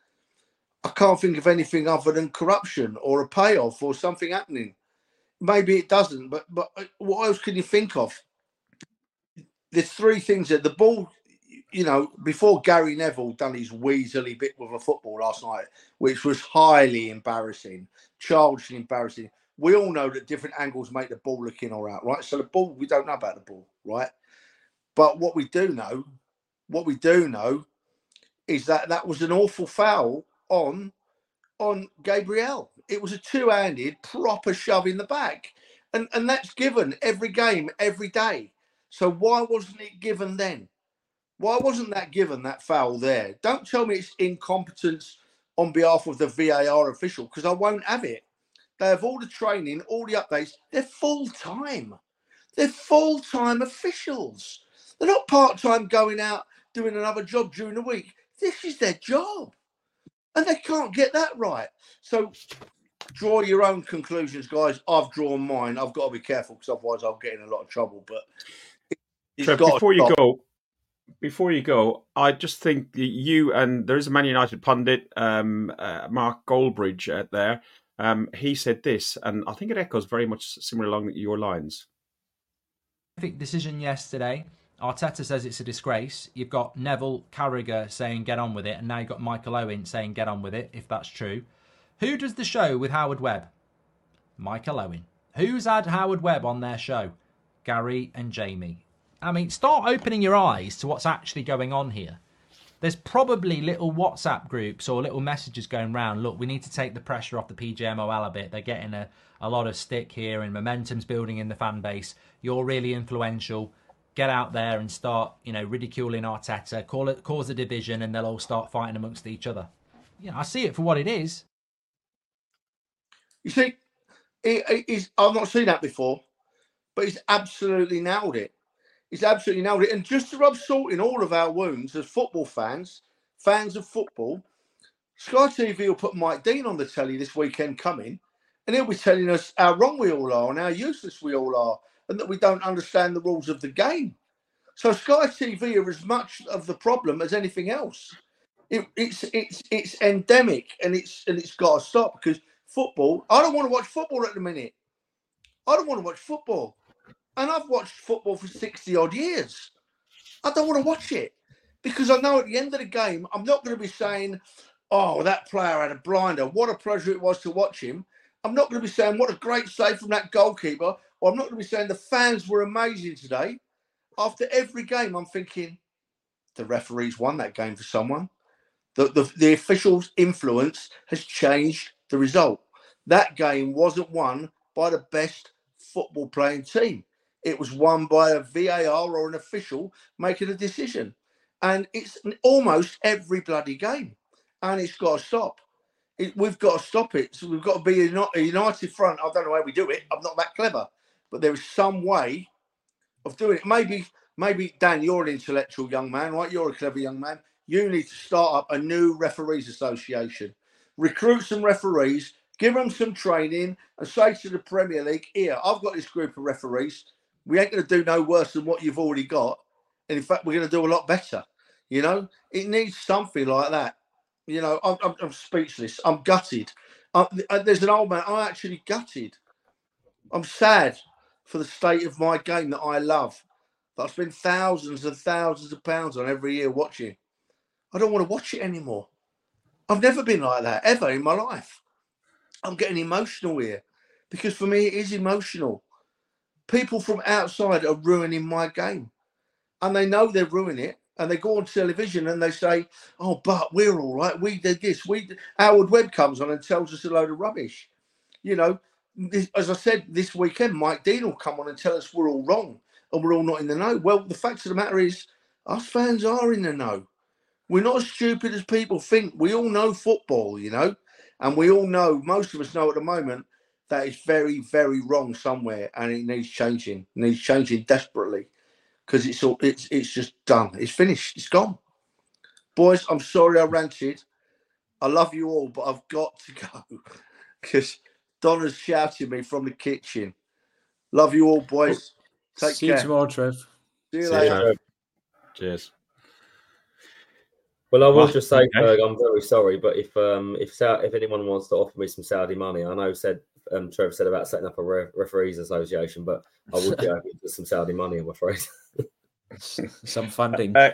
I can't think of anything other than corruption or a payoff or something happening. Maybe it doesn't, but but what else can you think of? There's three things that the ball, you know, before Gary Neville done his weaselly bit with a football last night, which was highly embarrassing, childishly embarrassing. we all know that different angles make the ball look in or out, right? So the ball, we don't know about the ball, right? But what we do know, what we do know is that that was an awful foul on, on Gabriel. It was a two-handed, proper shove in the back. And, and that's given every game, every day. So why wasn't it given then? Why wasn't that given, that foul there? Don't tell me it's incompetence on behalf of the V A R official, because I won't have it. They have all the training, all the updates. They're full-time. They're full-time officials. They're not part-time going out doing another job during the week. This is their job. And they can't get that right. So draw your own conclusions, guys. I've drawn mine. I've got to be careful because otherwise I'll get in a lot of trouble. But it's Trev, got before to you go, before you go, I just think you and there is a Man United pundit, um, uh, Mark Goldbridge, out there. Um, he said this, and I think it echoes very much similar along your lines. Perfect decision yesterday. Arteta says it's a disgrace. You've got Neville Carragher saying get on with it, and now you've got Michael Owen saying get on with it, if that's true. Who does the show with Howard Webb? Michael Owen. Who's had Howard Webb on their show? Gary and Jamie. I mean, start opening your eyes to what's actually going on here. There's probably little WhatsApp groups or little messages going round. Look, we need to take the pressure off the P J M O L a bit. They're getting a, a lot of stick here and momentum's building in the fan base. You're really influential. Get out there and start, you know, ridiculing Arteta. Call it, cause a division, and they'll all start fighting amongst each other. You know, I see it for what it is. You see, it, it is, I've not seen that before, but he's absolutely nailed it. He's absolutely nailed it. And just to rub salt in all of our wounds as football fans, fans of football, Sky T V will put Mike Dean on the telly this weekend coming, and he'll be telling us how wrong we all are and how useless we all are and that we don't understand the rules of the game. So Sky T V are as much of the problem as anything else. It, it's it's it's endemic, and it's and it's got to stop because football, I don't want to watch football at the minute. I don't want to watch football. And I've watched football for sixty odd years. I don't want to watch it because I know at the end of the game, I'm not going to be saying, oh, that player had a blinder. What a pleasure it was to watch him. I'm not going to be saying, what a great save from that goalkeeper. Or I'm not going to be saying the fans were amazing today. After every game, I'm thinking, the referees won that game for someone. The, the, the officials' influence has changed the result. That game wasn't won by the best football playing team. It was won by a V A R or an official making a decision. And it's almost every bloody game. And it's got to stop. It, we've got to stop it. So we've got to be a united front. I don't know how we do it. I'm not that clever. But there is some way of doing it. Maybe, maybe Dan, you're an intellectual young man, right? You're a clever young man. You need to start up a new referees association. Recruit some referees, give them some training, and say to the Premier League, here, I've got this group of referees. We ain't going to do no worse than what you've already got. And in fact, we're going to do a lot better. You know, it needs something like that. You know, I'm, I'm, I'm speechless. I'm gutted. I'm, there's an old man. I'm actually gutted. I'm sad for the state of my game that I love, that I spend thousands and thousands of pounds on every year watching. I don't want to watch it anymore. I've never been like that, ever, in my life. I'm getting emotional here because for me, it is emotional. People from outside are ruining my game and they know they're ruining it, and they go on television and they say, oh, but we're all right. We did this. We did. Howard Webb comes on and tells us a load of rubbish. You know, this, as I said, this weekend, Mike Dean will come on and tell us we're all wrong and we're all not in the know. Well, the fact of the matter is us fans are in the know. We're not as stupid as people think. We all know football, you know, and we all know, most of us know at the moment, that is very, very wrong somewhere, and it needs changing. It needs changing desperately because it's all, it's it's just done. It's finished. It's gone. Boys, I'm sorry I ranted. I love you all, but I've got to go because Donna's shouting me from the kitchen. Love you all, boys. Take See care. See you tomorrow, Trev. See you See later. You. Cheers. Well, I will just say, Ferg, I'm very sorry, but if um, if if anyone wants to offer me some Saudi money, I know said um, Trevor said about setting up a re- referees association, but I would be open to some Saudi money, I'm afraid. Some funding. Uh,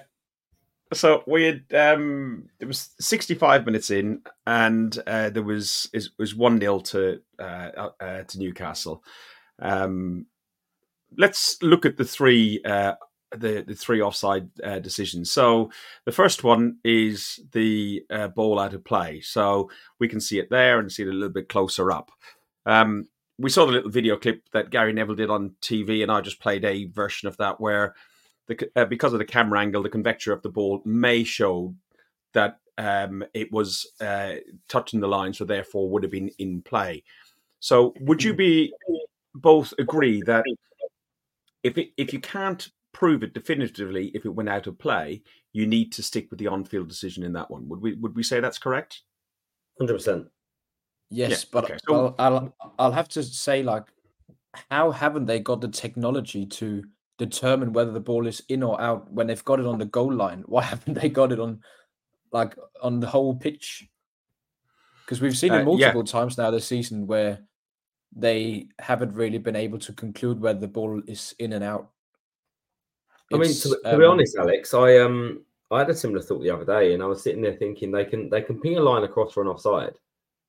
So we had um, it was sixty-five minutes in, and uh, there was it was one nil to uh, uh, to Newcastle. Um, let's look at the three uh, the the three offside uh, decisions. So the first one is the uh, ball out of play. So we can see it there and see it a little bit closer up. Um, we saw the little video clip that Gary Neville did on T V, and I just played a version of that where. The, uh, because of the camera angle, the convector of the ball may show that um, it was uh, touching the line, so therefore would have been in play. So would you be both agree that if it, if you can't prove it definitively, if it went out of play, you need to stick with the on-field decision in that one? Would we would we say that's correct? one hundred percent. Yes, yeah, but okay. I'll, I'll I'll have to say, like, how haven't they got the technology to determine whether the ball is in or out when they've got it on the goal line? Why haven't they got it on, like, on the whole pitch? Because we've seen uh, it multiple yeah. times now this season where they haven't really been able to conclude whether the ball is in and out. It's, I mean, to, to be um, honest, Alex, I um I had a similar thought the other day, and I was sitting there thinking they can they can ping a line across for an offside.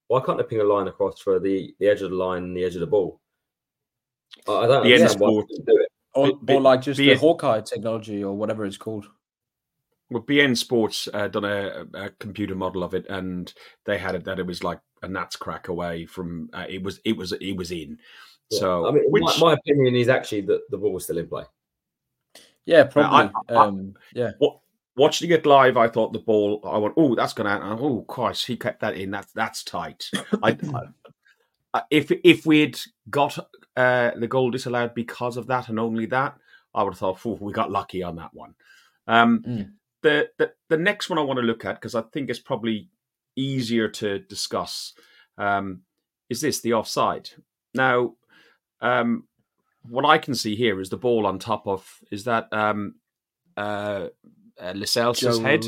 Why can't they ping a line across for the the edge of the line and the edge of the ball? I, I don't the understand why they can do it. Or, B- or like just B- the Hawkeye technology or whatever it's called. Well, B N Sports uh, done a, a computer model of it, and they had it that it was like a gnat's crack away from uh, it was it was it was in. Yeah. So, I mean, which, my, my opinion is actually that the ball was still in play. Yeah, probably. I, I, um, I, yeah. What, watching it live, I thought the ball. I went, oh, that's gone out. And oh, Christ, he kept that in. That's that's tight. I, I, if if we'd got. Uh, the goal disallowed because of that and only that, I would have thought, oh, we got lucky on that one. Um, mm. the, the the next one I want to look at, because I think it's probably easier to discuss, um, is this, the offside. Now, um, what I can see here is the ball on top of, is that um, uh, uh, Lascelles' Joe... head?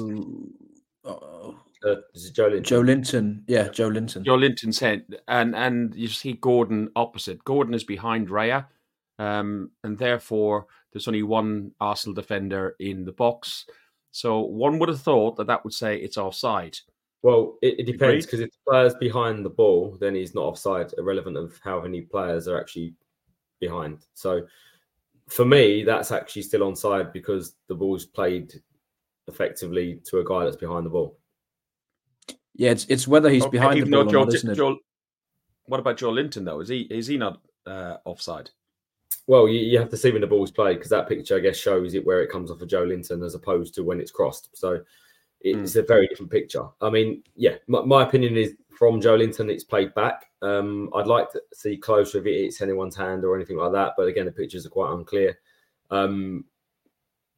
Uh-oh. Uh, is it Joelinton? Joelinton, yeah, Joelinton. Joelinton's head, and and you see Gordon opposite. Gordon is behind Raya, um, and therefore there's only one Arsenal defender in the box. So one would have thought that that would say it's offside. Well, it, it depends, because if the player's behind the ball, then he's not offside, irrelevant of how many players are actually behind. So for me, that's actually still onside because the ball's played effectively to a guy that's behind the ball. Yeah, it's it's whether he's okay, behind the ball or not, isn't it? Joel, what about Joelinton, though? Is he is he not uh, offside? Well, you, you have to see when the ball's played, because that picture, I guess, shows it where it comes off of Joelinton as opposed to when it's crossed. So it's mm. a very different picture. I mean, yeah, my, my opinion is from Joelinton, it's played back. Um, I'd like to see closer if it's anyone's hand or anything like that. But again, the pictures are quite unclear. Um,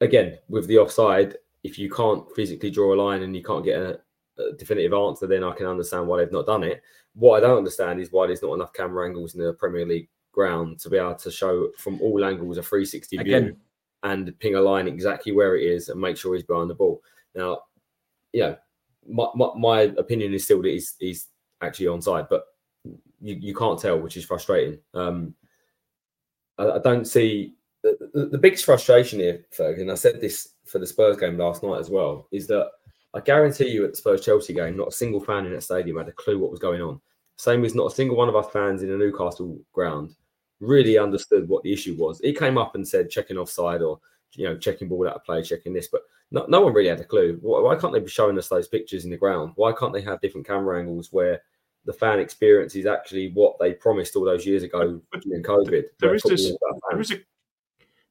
again, with the offside, if you can't physically draw a line and you can't get a A definitive answer, then I can understand why they've not done it. What I don't understand is why there's not enough camera angles in the Premier League ground to be able to show from all angles a three sixty Again. view and ping a line exactly where it is and make sure he's behind the ball. Now, you know, my my, my opinion is still that he's, he's actually onside, but you, you can't tell, which is frustrating. Um, I, I don't see the, the, the biggest frustration here, Ferg, and I said this for the Spurs game last night as well, is that I guarantee you at the Spurs-Chelsea game, not a single fan in that stadium had a clue what was going on. Same as not a single one of our fans in the Newcastle ground really understood what the issue was. He came up and said, checking offside or, you know, checking ball out of play, checking this, but no, no one really had a clue. Why can't they be showing us those pictures in the ground? Why can't they have different camera angles where the fan experience is actually what they promised all those years ago during COVID? There is this, there is a...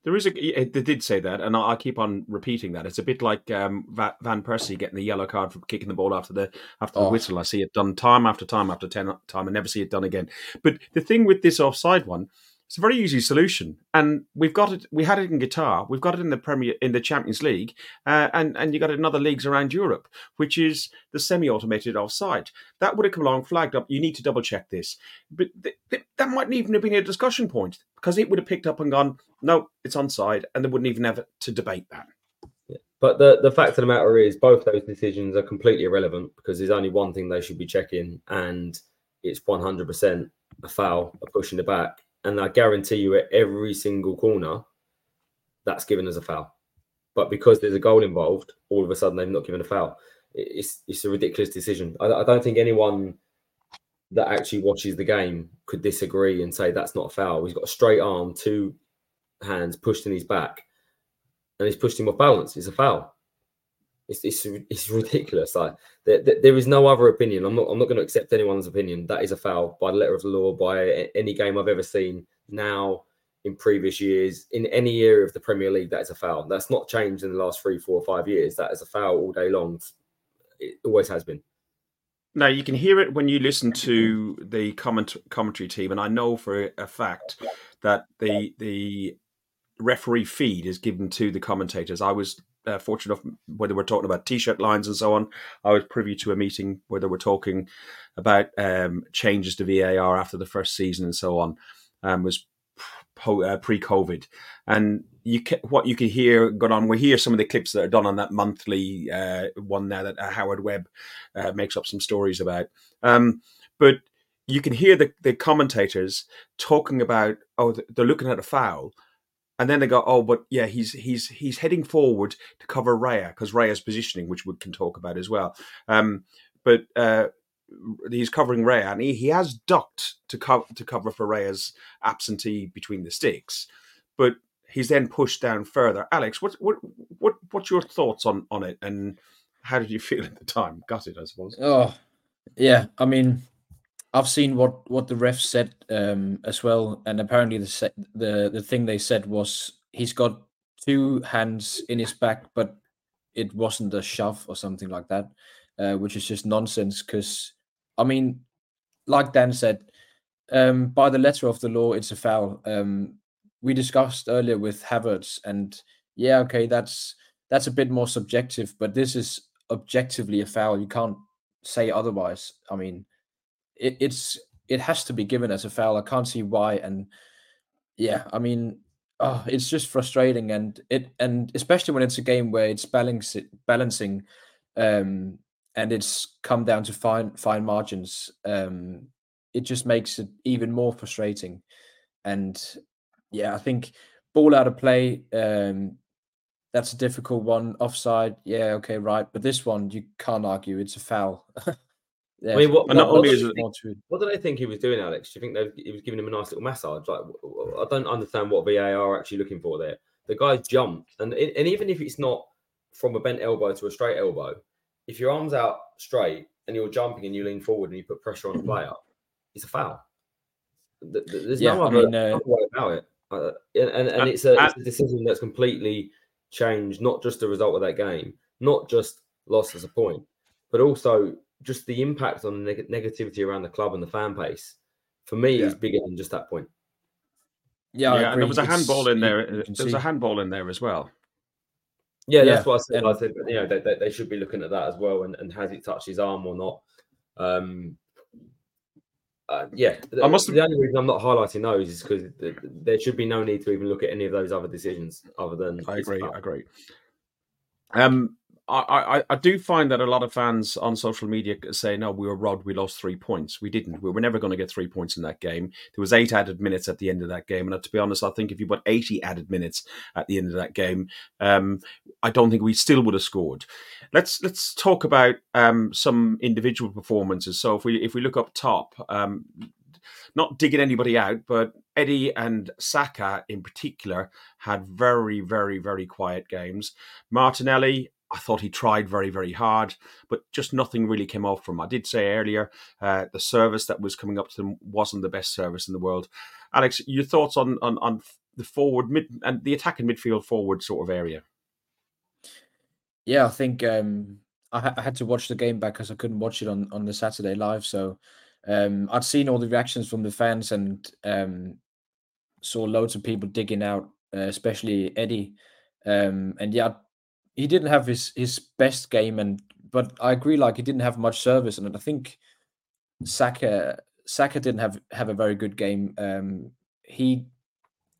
There is a. They did say that, and I keep on repeating that. It's a bit like um, Van Persie getting the yellow card for kicking the ball after the after the oh. whistle. I see it done time after time after ten time. I never see it done again. But the thing with this offside one, it's a very easy solution, and we've got it. We had it in Qatar. We've got it in the Premier in the Champions League, uh, and and you got it in other leagues around Europe, which is the semi-automated offside. That would have come along, flagged up. You need to double check this, but th- th- that mightn't even have been a discussion point, because it would have picked up and gone, no, it's onside, and they wouldn't even have to debate that. Yeah. But the, the fact of the matter is both those decisions are completely irrelevant, because there's only one thing they should be checking, and it's one hundred percent a foul, a push in the back. And I guarantee you at every single corner, that's given as a foul. But because there's a goal involved, all of a sudden they've not given a foul. It's it's a ridiculous decision. I, I don't think anyone that actually watches the game could disagree and say that's not a foul. He's got a straight arm, two hands pushed in his back, and he's pushed him off balance. It's a foul. It's it's it's ridiculous. Like there, there is no other opinion. I'm not I'm not going to accept anyone's opinion. That is a foul by the letter of the law. By any game I've ever seen now, in previous years, in any year of the Premier League, that is a foul. That's not changed in the last three, four, five years. That is a foul all day long. It always has been. Now, you can hear it when you listen to the comment, commentary team, and I know for a fact that the the referee feed is given to the commentators. I was uh, fortunate enough, whether we're talking about T-shirt lines and so on, I was privy to a meeting where they were talking about um, changes to V A R after the first season and so on, and um, was pre-COVID. And you can, what you can hear got on, we hear some of the clips that are done on that monthly uh, one now that Howard Webb uh, makes up some stories about. Um, but you can hear the, the commentators talking about, oh, they're looking at a foul. And then they go, oh, but yeah, he's he's he's heading forward to cover Raya because Raya's positioning, which we can talk about as well. Um, but uh, he's covering Raya, and he, he has ducked to, co- to cover for Raya's absentee between the sticks. But he's then pushed down further. Alex, what what what what's your thoughts on, on it, and how did you feel at the time? Gutted, I suppose. Oh, yeah. I mean, I've seen what, what the ref said um, as well, and apparently the, the the thing they said was he's got two hands in his back, but it wasn't a shove or something like that, uh, which is just nonsense. Because I mean, like Dan said, um, by the letter of the law, it's a foul. Um, We discussed earlier with Havertz, and yeah, okay, that's that's a bit more subjective, but this is objectively a foul. You can't say otherwise. I mean, it, it's it has to be given as a foul. I can't see why. And yeah, I mean, oh, it's just frustrating, and it and especially when it's a game where it's balancing, balancing, um, and it's come down to fine fine margins. Um, it just makes it even more frustrating, and. Yeah, I think ball out of play, um, that's a difficult one. Offside, yeah, okay, right. But this one, you can't argue. It's a foul. Yeah. I mean, what, what, not what, do think, what did they think he was doing, Alex? Do you think he was giving him a nice little massage? Like, I don't understand what V A R are actually looking for there. The guy jumped. And, and even if it's not from a bent elbow to a straight elbow, if your arm's out straight and you're jumping and you lean forward and you put pressure on the player, it's a foul. There's yeah, no other, I mean, uh, other way about it. Uh, and and, and it's, a, it's a decision that's completely changed, not just the result of that game, not just loss as a point, but also just the impact on the neg- negativity around the club and the fan base, for me, yeah. is bigger than just that point. Yeah, yeah and there was a handball in there. There was see. a handball in there as well. Yeah, that's yeah. what I said. And, I said, you know, they, they, they should be looking at that as well, and, and has it touched his arm or not? Um, Uh, yeah, I must have... the only reason I'm not highlighting those is because th- there should be no need to even look at any of those other decisions other than... I agree, I agree. Um, I, I, I do find that a lot of fans on social media say, no, we were robbed, we lost three points. We didn't. We were never going to get three points in that game. There was eight added minutes at the end of that game. And to be honest, I think if you put eighty added minutes at the end of that game, um, I don't think we still would have scored. Let's let's talk about um, some individual performances. So if we if we look up top, um, not digging anybody out, but Eddie and Saka in particular had very, very, very quiet games. Martinelli, I thought he tried very, very hard, but just nothing really came off from him. I did say earlier, uh, the service that was coming up to them wasn't the best service in the world. Alex, your thoughts on on, on the forward mid and the attack and midfield forward sort of area? Yeah, I think um, I, ha- I had to watch the game back because I couldn't watch it on, on the Saturday live. So um, I'd seen all the reactions from the fans and um, saw loads of people digging out, uh, especially Eddie. Um, and yeah, he didn't have his, his best game, and but I agree, like, he didn't have much service, and I think Saka Saka didn't have, have a very good game. Um, he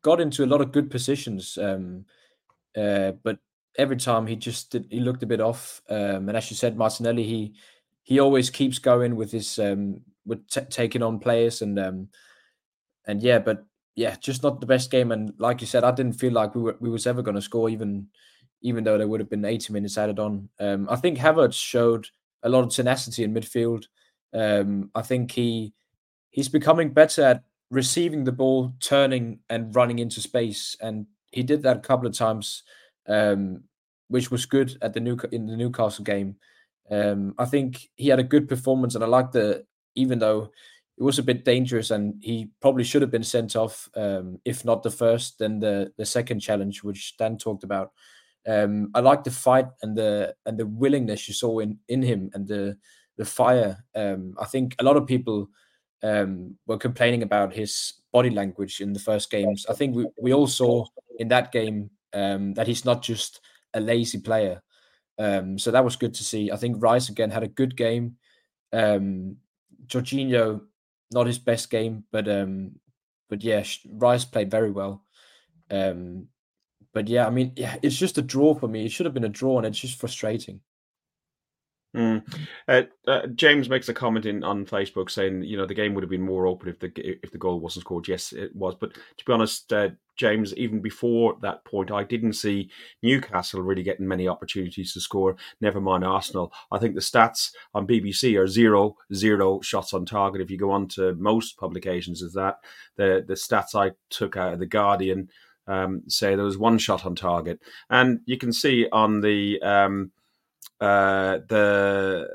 got into a lot of good positions, um, uh, but every time he just did, he looked a bit off. Um, and as you said, Martinelli, he he always keeps going with his um, with t- taking on players, and um, and yeah, but yeah, just not the best game. And like you said, I didn't feel like we were we was ever going to score even. even though there would have been eighty minutes added on. Um, I think Havertz showed a lot of tenacity in midfield. Um, I think he he's becoming better at receiving the ball, turning and running into space. And he did that a couple of times, um, which was good at the new in the Newcastle game. Um, I think he had a good performance, and I liked the, even though it was a bit dangerous and he probably should have been sent off, um, if not the first, then the, the second challenge, which Dan talked about. Um, I liked the fight and the and the willingness you saw in, in him and the the fire. Um, I think a lot of people um, were complaining about his body language in the first games. I think we, we all saw in that game um, that he's not just a lazy player. Um, so that was good to see. I think Rice again had a good game. Um, Jorginho, not his best game, but um, but yeah, Rice played very well. Um, but yeah, I mean, yeah, it's just a draw for me. It should have been a draw, and it's just frustrating. Mm. Uh, uh, James makes a comment in on Facebook saying, you know, the game would have been more open if the if the goal wasn't scored. Yes, it was. But to be honest, uh, James, even before that point, I didn't see Newcastle really getting many opportunities to score, never mind Arsenal. I think the stats on B B C are zero, zero shots on target. If you go on to most publications is that, the, the stats I took out of The Guardian um, say there was one shot on target. And you can see on the... Um, Uh, the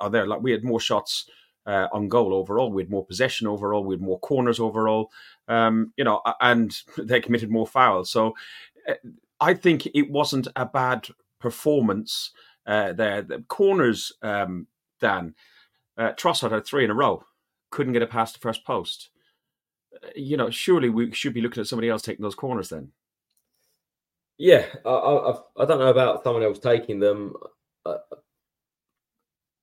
are there like we had more shots uh, on goal overall, we had more possession overall, we had more corners overall, um, you know, and they committed more fouls. So uh, I think it wasn't a bad performance uh, there. The corners, um, Dan, uh, Trossard had three in a row, couldn't get it past the first post. Uh, you know, surely we should be looking at somebody else taking those corners then. Yeah, I, I, I don't know about someone else taking them.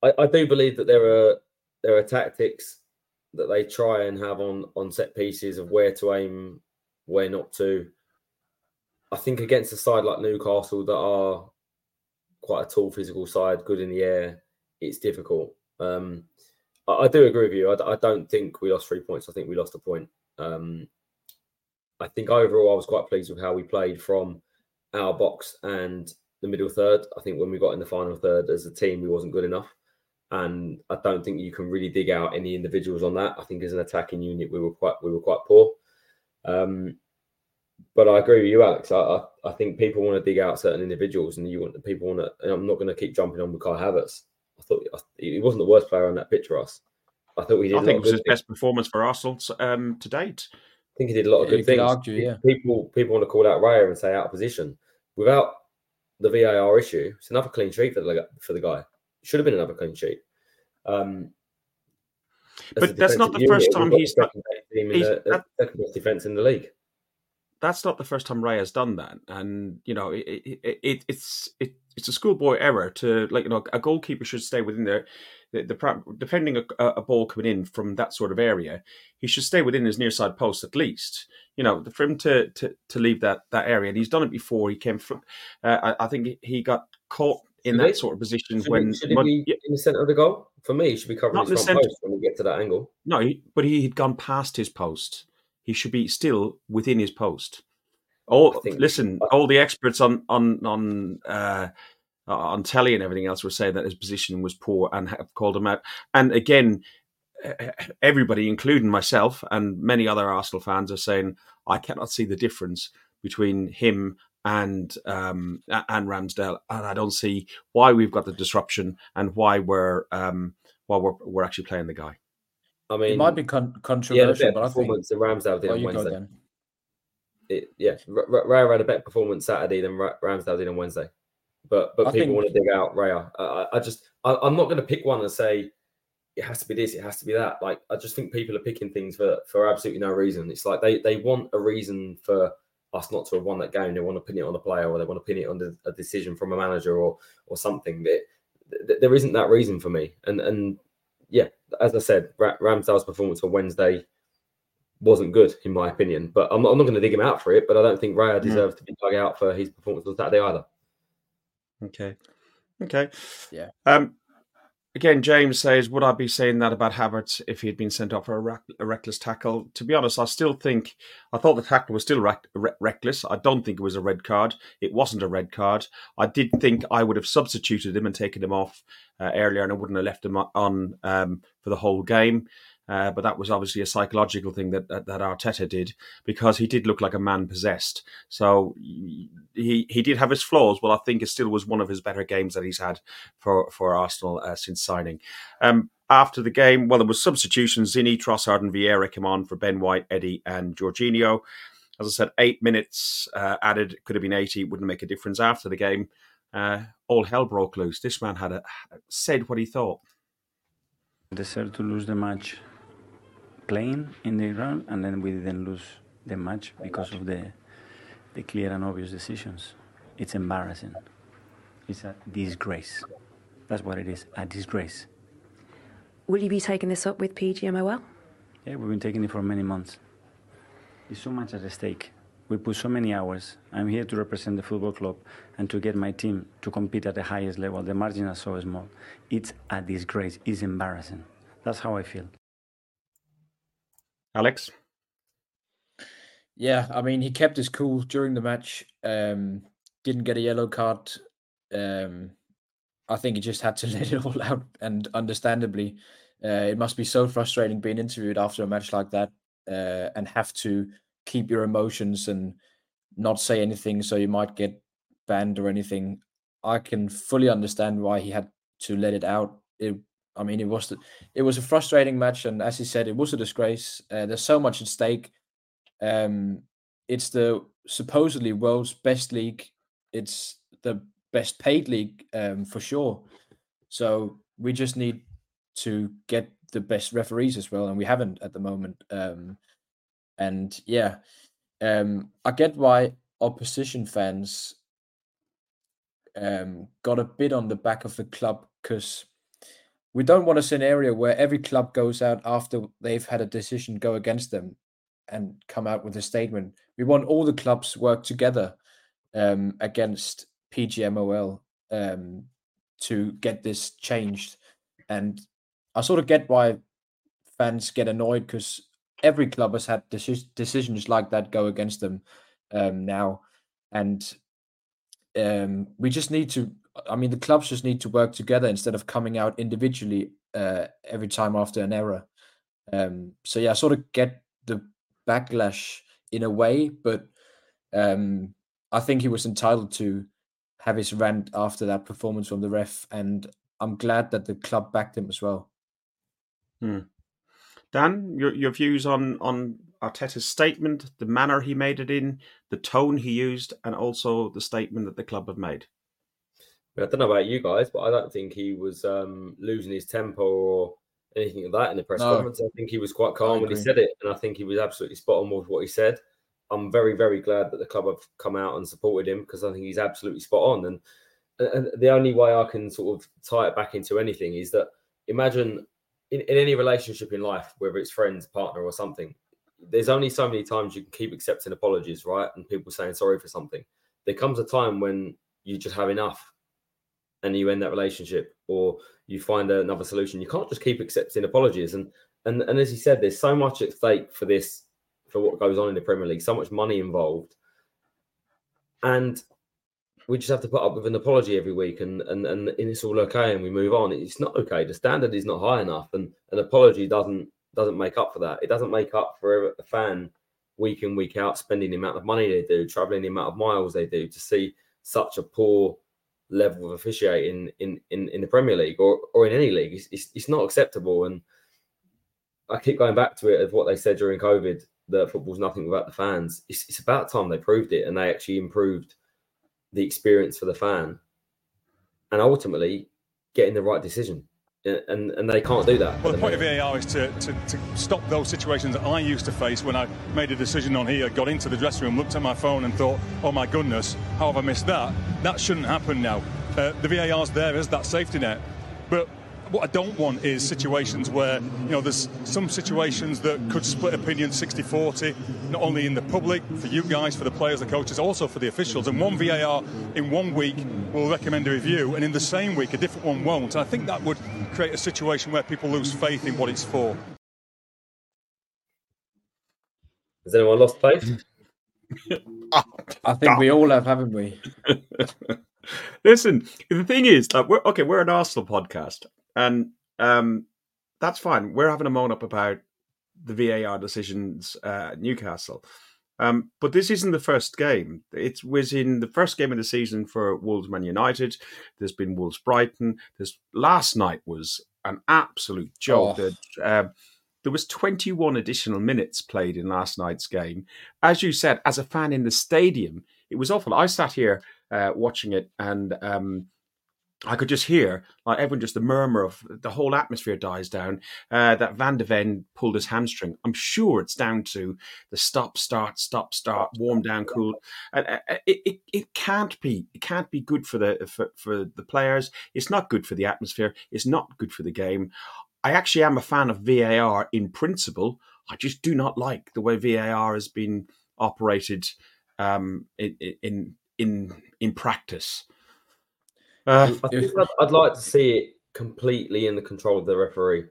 I, I do believe that there are there are tactics that they try and have on, on set pieces of where to aim, where not to. I think against a side like Newcastle that are quite a tall physical side, good in the air, it's difficult. Um, I, I do agree with you. I, I don't think we lost three points. I think we lost a point. Um, I think overall I was quite pleased with how we played from our box and the middle third. I think when we got in the final third as a team, we wasn't good enough. And I don't think you can really dig out any individuals on that. I think as an attacking unit, we were quite we were quite poor. Um, but I agree with you, Alex. I, I, I think people want to dig out certain individuals, and you want people want to. And I'm not going to keep jumping on with Kai Havertz. I thought I, he wasn't the worst player on that pitch for us. I thought we did. I think it was his best performance for Arsenal um, to date. I think he did a lot of good things. Argue, yeah. People people want to call out Raya and say out of position. Without the V A R issue, it's another clean sheet for the for the guy. It should have been another clean sheet. Um, but that's not the first time he's done that. Second best defense in the league. That's not the first time Raya's done that, and you know it, it, it, it's it, it's a schoolboy error to like you know a goalkeeper should stay within their. The, the defending a, a ball coming in from that sort of area, he should stay within his near side post at least. You know, for him to to, to leave that, that area, and he's done it before. He came from. Uh, I, I think he got caught in should that it? sort of position should when. He, should he be yeah. in the centre of the goal? For me, he should be covering his front post when we get to that angle. No, he, but he had gone past his post. He should be still within his post. Oh, listen! All the experts on on on. Uh, on telly and everything else were saying that his position was poor and have called him out. And again, everybody, including myself and many other Arsenal fans, are saying, I cannot see the difference between him and um, and Ramsdale. And I don't see why we've got the disruption and why we're um, why we're, we're actually playing the guy. I mean, it might be con- controversial, yeah, but I think... the Ramsdale did oh, on Wednesday. It, yeah, Raya had a better performance Saturday than Ramsdale did on Wednesday. But but I people think... want to dig out Raya. I, I just I, I'm not going to pick one and say it has to be this, it has to be that. Like I just think people are picking things for, for absolutely no reason. It's like they, they want a reason for us not to have won that game. They want to pin it on a player, or they want to pin it on a decision from a manager or or something. That th- there isn't that reason for me. And and yeah, as I said, Ra- Ramsdale's performance on Wednesday wasn't good in my opinion. But I'm not, I'm not going to dig him out for it. But I don't think Raya deserves mm. to be dug out for his performance on Saturday either. Okay. Okay. Yeah. Um, Again, James says, would I be saying that about Havertz if he had been sent off for a, rack, a reckless tackle? To be honest, I still think, I thought the tackle was still rack, re- reckless. I don't think it was a red card. It wasn't a red card. I did think I would have substituted him and taken him off uh, earlier, and I wouldn't have left him on um, for the whole game. Uh, but that was obviously a psychological thing that, that that Arteta did, because he did look like a man possessed. So he he did have his flaws. Well, I think it still was one of his better games that he's had for, for Arsenal uh, since signing. Um, after the game, well, there was substitutions. Zini, Trossard and Vieira came on for Ben White, Eddie and Jorginho. As I said, eight minutes uh, added, could have been eighty, wouldn't make a difference. After the game, uh, all hell broke loose. This man had a, said what he thought. They deserved to lose the match playing in the ground, and then we didn't lose the match because of the the clear and obvious decisions. It's embarrassing. It's a disgrace. That's what it is, a disgrace. Will you be taking this up with P G M O L? Yeah, we've been taking it for many months. There's so much at stake. We put so many hours. I'm here to represent the football club and to get my team to compete at the highest level. The margin is so small. It's a disgrace. It's embarrassing. That's how I feel. Alex? Yeah, I mean, he kept his cool during the match. Um, didn't get a yellow card. Um, I think he just had to let it all out. And understandably, uh, it must be so frustrating being interviewed after a match like that uh, and have to keep your emotions and not say anything so you might get banned or anything. I can fully understand why he had to let it out. It I mean, it was the, it was a frustrating match, and as he said, it was a disgrace. Uh, there's so much at stake. Um, it's the supposedly world's best league. It's the best paid league um, for sure. So we just need to get the best referees as well, and we haven't at the moment. Um, and yeah, um, I get why opposition fans um, got a bit on the back of the club, because we don't want a scenario where every club goes out after they've had a decision go against them and come out with a statement. We want all the clubs work together um, against P G M O L um, to get this changed. And I sort of get why fans get annoyed, because every club has had deci- decisions like that go against them um, now. And um, we just need to... I mean, the clubs just need to work together instead of coming out individually uh, every time after an error. Um, so, yeah, I sort of get the backlash in a way, but um, I think he was entitled to have his rant after that performance from the ref, and I'm glad that the club backed him as well. Hmm. Dan, your, your views on, on Arteta's statement, the manner he made it in, the tone he used, and also the statement that the club have made? I don't know about you guys, but I don't think he was um, losing his temper or anything like that in the press no. conference. I think he was quite calm when he said it, and I think he was absolutely spot on with what he said. I'm very, very glad that the club have come out and supported him, because I think he's absolutely spot on. And, and the only way I can sort of tie it back into anything is that, imagine in, in any relationship in life, whether it's friends, partner or something, there's only so many times you can keep accepting apologies, right? And people saying sorry for something. There comes a time when you just have enough, and you end that relationship, or you find another solution. You can't just keep accepting apologies. And and and as he said, there's so much at stake for this, for what goes on in the Premier League, so much money involved. And we just have to put up with an apology every week, and and, and it's all okay, and we move on. It's not okay. The standard is not high enough, and an apology doesn't doesn't make up for that. It doesn't make up for a fan week in, week out, spending the amount of money they do, travelling the amount of miles they do to see such a poor level of officiating in, in in the Premier League or or in any league. It's, it's it's not acceptable. And I keep going back to it, of what they said during COVID, that football's nothing without the fans. It's, it's about time they proved it, and they actually improved the experience for the fan, and ultimately getting the right decision. And and they can't do that. Well, the point of V A R is to, to, to stop those situations that I used to face when I made a decision on here, got into the dressing room, looked at my phone and thought, oh my goodness, how have I missed that? That shouldn't happen now. Uh, the V A R's there as that safety net. But what I don't want is situations where, you know, there's some situations that could split opinion sixty forty, not only in the public, for you guys, for the players, the coaches, also for the officials. And one V A R in one week will recommend a review, and in the same week a different one won't. And I think that would create a situation where people lose faith in what it's for. Has anyone lost faith? I think we all have, haven't we? Listen, the thing is, like, we're, okay, we're an Arsenal podcast, and um, that's fine. We're having a moan up about the V A R decisions uh, at Newcastle. Um, but this isn't the first game. It was in the first game of the season for Wolves Man United. There's been Wolves Brighton. There's, last night was an absolute joke. Oh. That, um, there was twenty-one additional minutes played in last night's game. As you said, as a fan in the stadium, it was awful. I sat here Uh, watching it, and um, I could just hear, like, everyone, just the murmur of the whole atmosphere dies down. Uh, that Van de Ven pulled his hamstring. I'm sure it's down to the stop, start, stop, start, warm down, cool. And uh, it, it it can't be it can't be good for the for, for the players. It's not good for the atmosphere. It's not good for the game. I actually am a fan of V A R in principle. I just do not like the way V A R has been operated um, in. in in in practice. Uh, I think I'd, I'd like to see it completely in the control of the referee.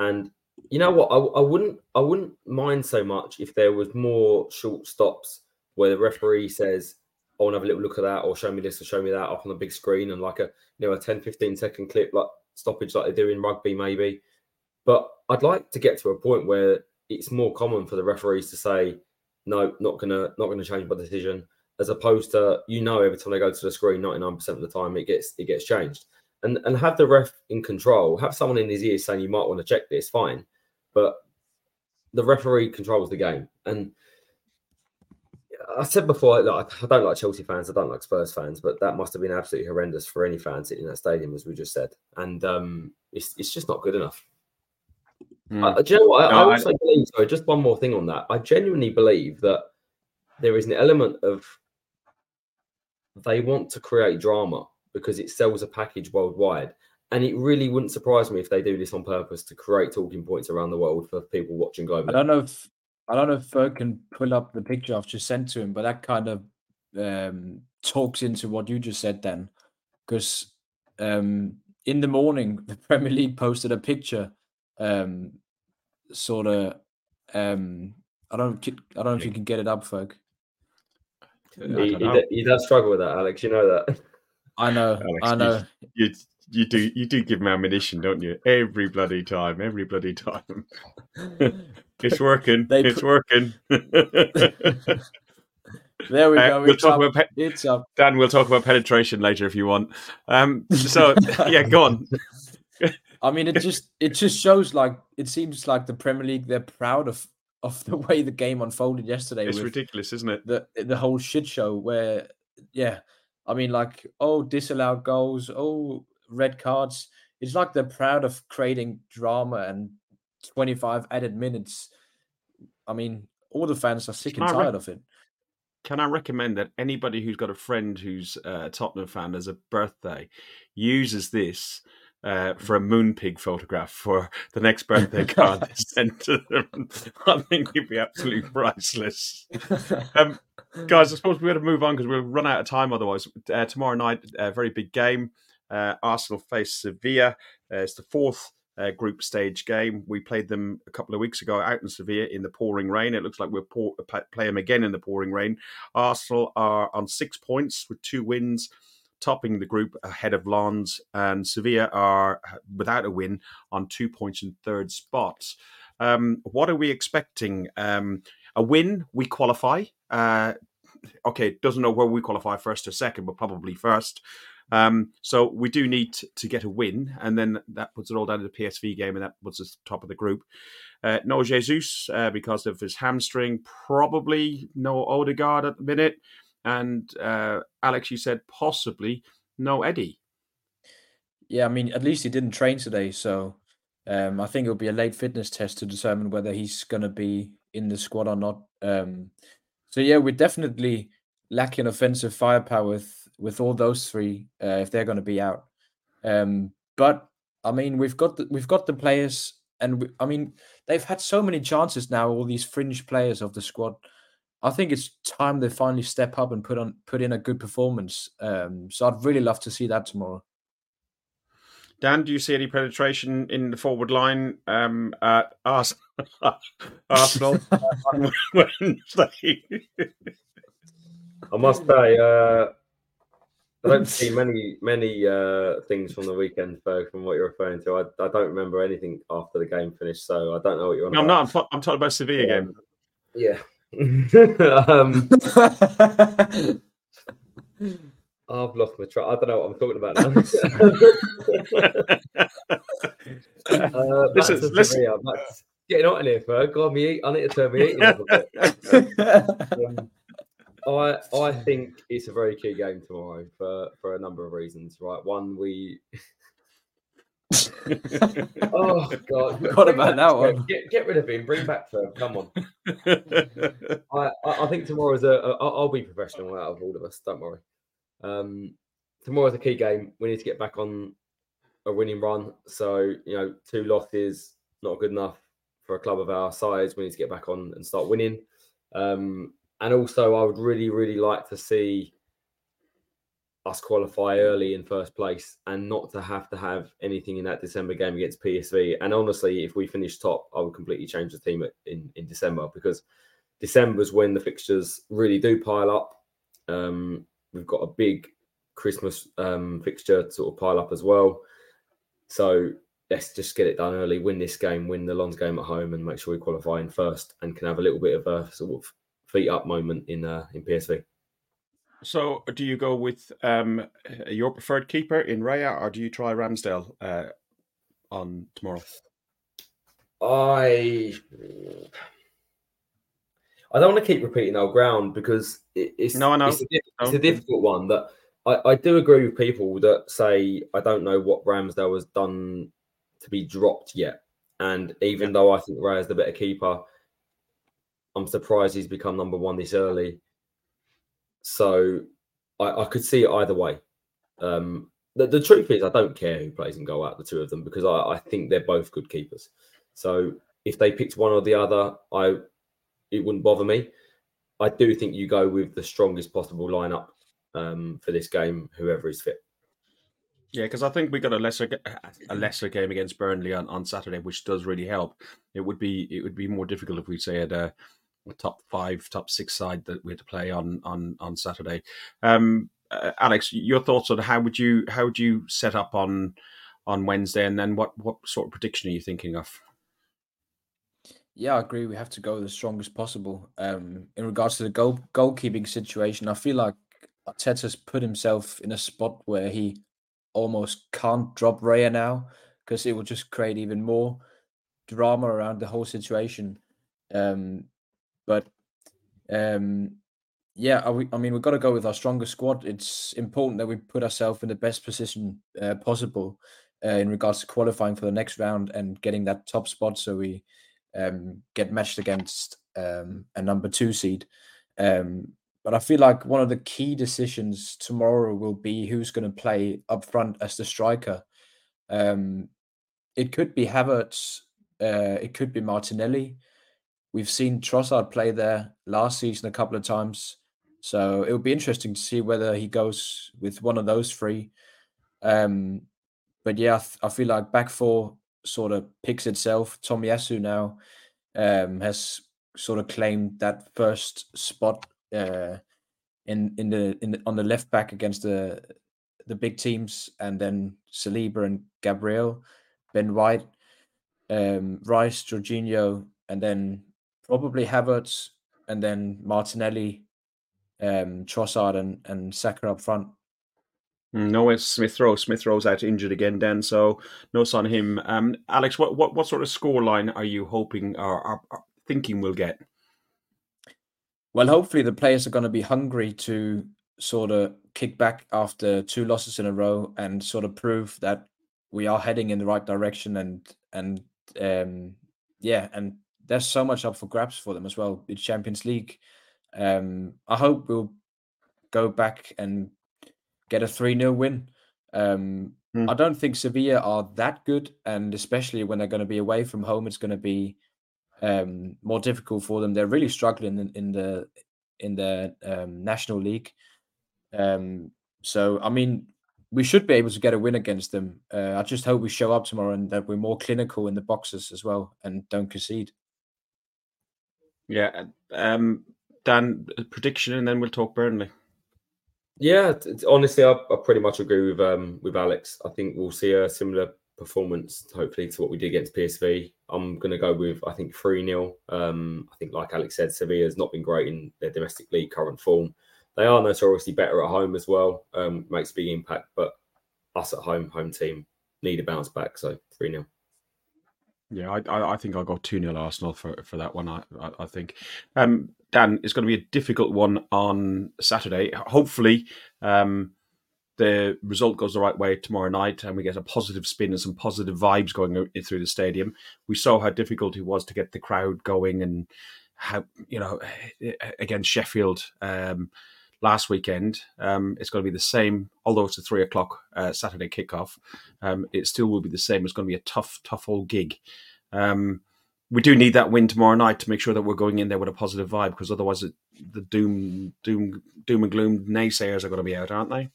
And you know what? I, I wouldn't I wouldn't mind so much if there was more short stops where the referee says, I want to have a little look at that, or show me this, or show me that, up on the big screen, and like a, you know, a ten, fifteen second clip, like stoppage like they do in rugby maybe. But I'd like to get to a point where it's more common for the referees to say, no, not gonna not gonna change my decision. As opposed to, you know, every time they go to the screen, ninety-nine percent of the time it gets it gets changed. And and have the ref in control, have someone in his ear saying you might want to check this, fine. But the referee controls the game. And I said before, like, I don't like Chelsea fans, I don't like Spurs fans, but that must have been absolutely horrendous for any fan sitting in that stadium, as we just said. And um, it's it's just not good enough. Mm. I, do you know what? I, no, I also I... believe, sorry, just one more thing on that. I genuinely believe that there is an element of, they want to create drama because it sells a package worldwide. And it really wouldn't surprise me if they do this on purpose to create talking points around the world for people watching globally. I don't know if I don't know if Ferg can pull up the picture I've just sent to him, but that kind of um, talks into what you just said, Dan. Because um, in the morning, the Premier League posted a picture, um, sort of. Um, I don't. I don't know if you can get it up, Ferg. He, he, he does struggle with that, Alex. You know that. I know. Alex, I know. You, you you do you do give him ammunition, don't you? Every bloody time. Every bloody time. It's working. They it's put... working. There we go. Uh, we'll talk up. About pe- it's up. Dan, we'll talk about penetration later if you want. Um, so yeah, go on. I mean, it just it just shows, like, it seems like the Premier League, they're proud of. Of the way the game unfolded yesterday. It's ridiculous, isn't it? The the whole shit show where, yeah, I mean, like, oh, disallowed goals, oh, red cards. It's like they're proud of creating drama and twenty-five added minutes. I mean, all the fans are sick and tired of it. Can I recommend that anybody who's got a friend who's a Tottenham fan as a birthday uses this Uh, for a moonpig photograph for the next birthday card they sent to them? I think it'd be absolutely priceless. Um, guys, I suppose we ought to move on because we'll run out of time otherwise. Uh, tomorrow night, a very big game. Uh, Arsenal face Sevilla. Uh, it's the fourth uh, group stage game. We played them a couple of weeks ago out in Sevilla in the pouring rain. It looks like we'll pour, play them again in the pouring rain. Arsenal are on six points with two wins, topping the group ahead of Lens, and Sevilla are without a win on two points in third spot. Um, what are we expecting? Um, a win, we qualify. Uh, okay, doesn't know where we qualify, first or second, but probably first. Um, so we do need to, to get a win, and then that puts it all down to the P S V game, and that puts us top of the group. Uh, no Jesus uh, because of his hamstring. Probably no Odegaard at the minute. And uh, Alex, you said possibly no Eddie. Yeah, I mean, at least he didn't train today. So um, I think it'll be a late fitness test to determine whether he's going to be in the squad or not. Um, so, yeah, we're definitely lacking offensive firepower with, with all those three uh, if they're going to be out. Um, but I mean, we've got the, we've got the players, and we, I mean, they've had so many chances now. All these fringe players of the squad, I think it's time they finally step up and put on put in a good performance. Um, so I'd really love to see that tomorrow. Dan, do you see any penetration in the forward line um, at Ars- Arsenal on Wednesday? I must say, uh, I don't see many many uh, things from the weekend, Ferg, from what you're referring to. I, I don't remember anything after the game finished, so I don't know what you're on no, about. I'm not. I'm talking about Sevilla yeah. game. Yeah. um, I've lost my track. I don't know what I'm talking about now. uh, listen, listen. Matt's getting out in here, Ferg. God, me eat. I need to turn me eating up a bit. um, I I think it's a very key game tomorrow for, for a number of reasons. Right, one we. oh God! Forgot about that one. Get, get rid of him. Bring back Ferb. Come on. I, I I think tomorrow is a. a I'll be professional out of all of us. Don't worry. Um, tomorrow is a key game. We need to get back on a winning run. So you know, two losses not good enough for a club of our size. We need to get back on and start winning. Um. And also, I would really, really like to see us qualify early in first place and not to have to have anything in that December game against P S V. And honestly, if we finish top, I would completely change the team in, in December, because December's when the fixtures really do pile up. Um, we've got a big Christmas um, fixture to sort of pile up as well. So let's just get it done early, win this game, win the Lons game at home, and make sure we qualify in first and can have a little bit of a sort of feet up moment in uh, in P S V. So, do you go with um, your preferred keeper in Raya, or do you try Ramsdale uh, on tomorrow? I I don't want to keep repeating old ground because it, it's no, I know. It's a, it's a difficult one. That I, I do agree with people that say I don't know what Ramsdale has done to be dropped yet, and even yeah. though I think Raya's the better keeper, I'm surprised he's become number one this early. So I, I could see it either way. Um, the, the truth is I don't care who plays and go out, the two of them, because I, I think they're both good keepers. So if they picked one or the other, I it wouldn't bother me. I do think you go with the strongest possible lineup um, for this game, whoever is fit. Yeah, because I think we got a lesser a lesser game against Burnley on, on Saturday, which does really help. It would be it would be more difficult if we say at a, a top five, top six side that we had to play on on on Saturday. Um, uh, Alex, your thoughts on how would you how would you set up on on Wednesday, and then what what sort of prediction are you thinking of? Yeah, I agree. We have to go the strongest possible. Um, in regards to the goal goalkeeping situation, I feel like Arteta's put himself in a spot where he almost can't drop Raya now, because it will just create even more drama around the whole situation. Um, but um, yeah, we, I mean, we've got to go with our strongest squad. It's important that we put ourselves in the best position uh, possible uh, in regards to qualifying for the next round and getting that top spot, so we um, get matched against um, a number two seed. Um, But I feel like one of the key decisions tomorrow will be who's going to play up front as the striker. Um, it could be Havertz. Uh, it could be Martinelli. We've seen Trossard play there last season a couple of times. So it will be interesting to see whether he goes with one of those three. Um, but yeah, I, th- I feel like back four sort of picks itself. Tomiyasu now um, has sort of claimed that first spot Uh, in in the in the, on the left back against the the big teams, and then Saliba and Gabriel, Ben White, um, Rice, Jorginho, and then probably Havertz, and then Martinelli, um, Trossard, and and Saka up front. No, it's Smith Rowe. Smith Rowe's out injured again, Dan. So no sign of him. Um, Alex, what what what sort of scoreline are you hoping or, or, or thinking we'll get? Well, hopefully the players are going to be hungry to sort of kick back after two losses in a row and sort of prove that we are heading in the right direction. And and um, yeah, and there's so much up for grabs for them as well. It's Champions League. Um, I hope we'll go back and get a three nil win. Um, Mm. I don't think Sevilla are that good, and especially when they're going to be away from home, it's going to be um, more difficult for them. They're really struggling in, in the in the um, National League. Um, so, I mean, we should be able to get a win against them. Uh, I just hope we show up tomorrow and that we're more clinical in the boxes as well and don't concede. Yeah. Um, Dan, prediction, and then we'll talk Burnley. Yeah, honestly, I, I pretty much agree with um, with Alex. I think we'll see a similar performance, hopefully, to what we did against P S V. I'm going to go with, I think, three nil. Um, I think, like Alex said, Sevilla's not been great in their domestic league current form. They are notoriously better at home as well. Um, makes a big impact, but us at home, home team, need a bounce back. So three nil. Yeah, I I think I got two nil Arsenal for, for that one, I I, I think. Um, Dan, it's going to be a difficult one on Saturday. Hopefully, um, the result goes the right way tomorrow night and we get a positive spin and some positive vibes going through the stadium. We saw how difficult it was to get the crowd going and how, you know, against Sheffield um, last weekend. Um, it's going to be the same, although it's a three o'clock uh, Saturday kickoff. Um, it still will be the same. It's going to be a tough, tough old gig. Um, We do need that win tomorrow night to make sure that we're going in there with a positive vibe, because otherwise it, the doom, doom, doom and gloom naysayers are going to be out, aren't they?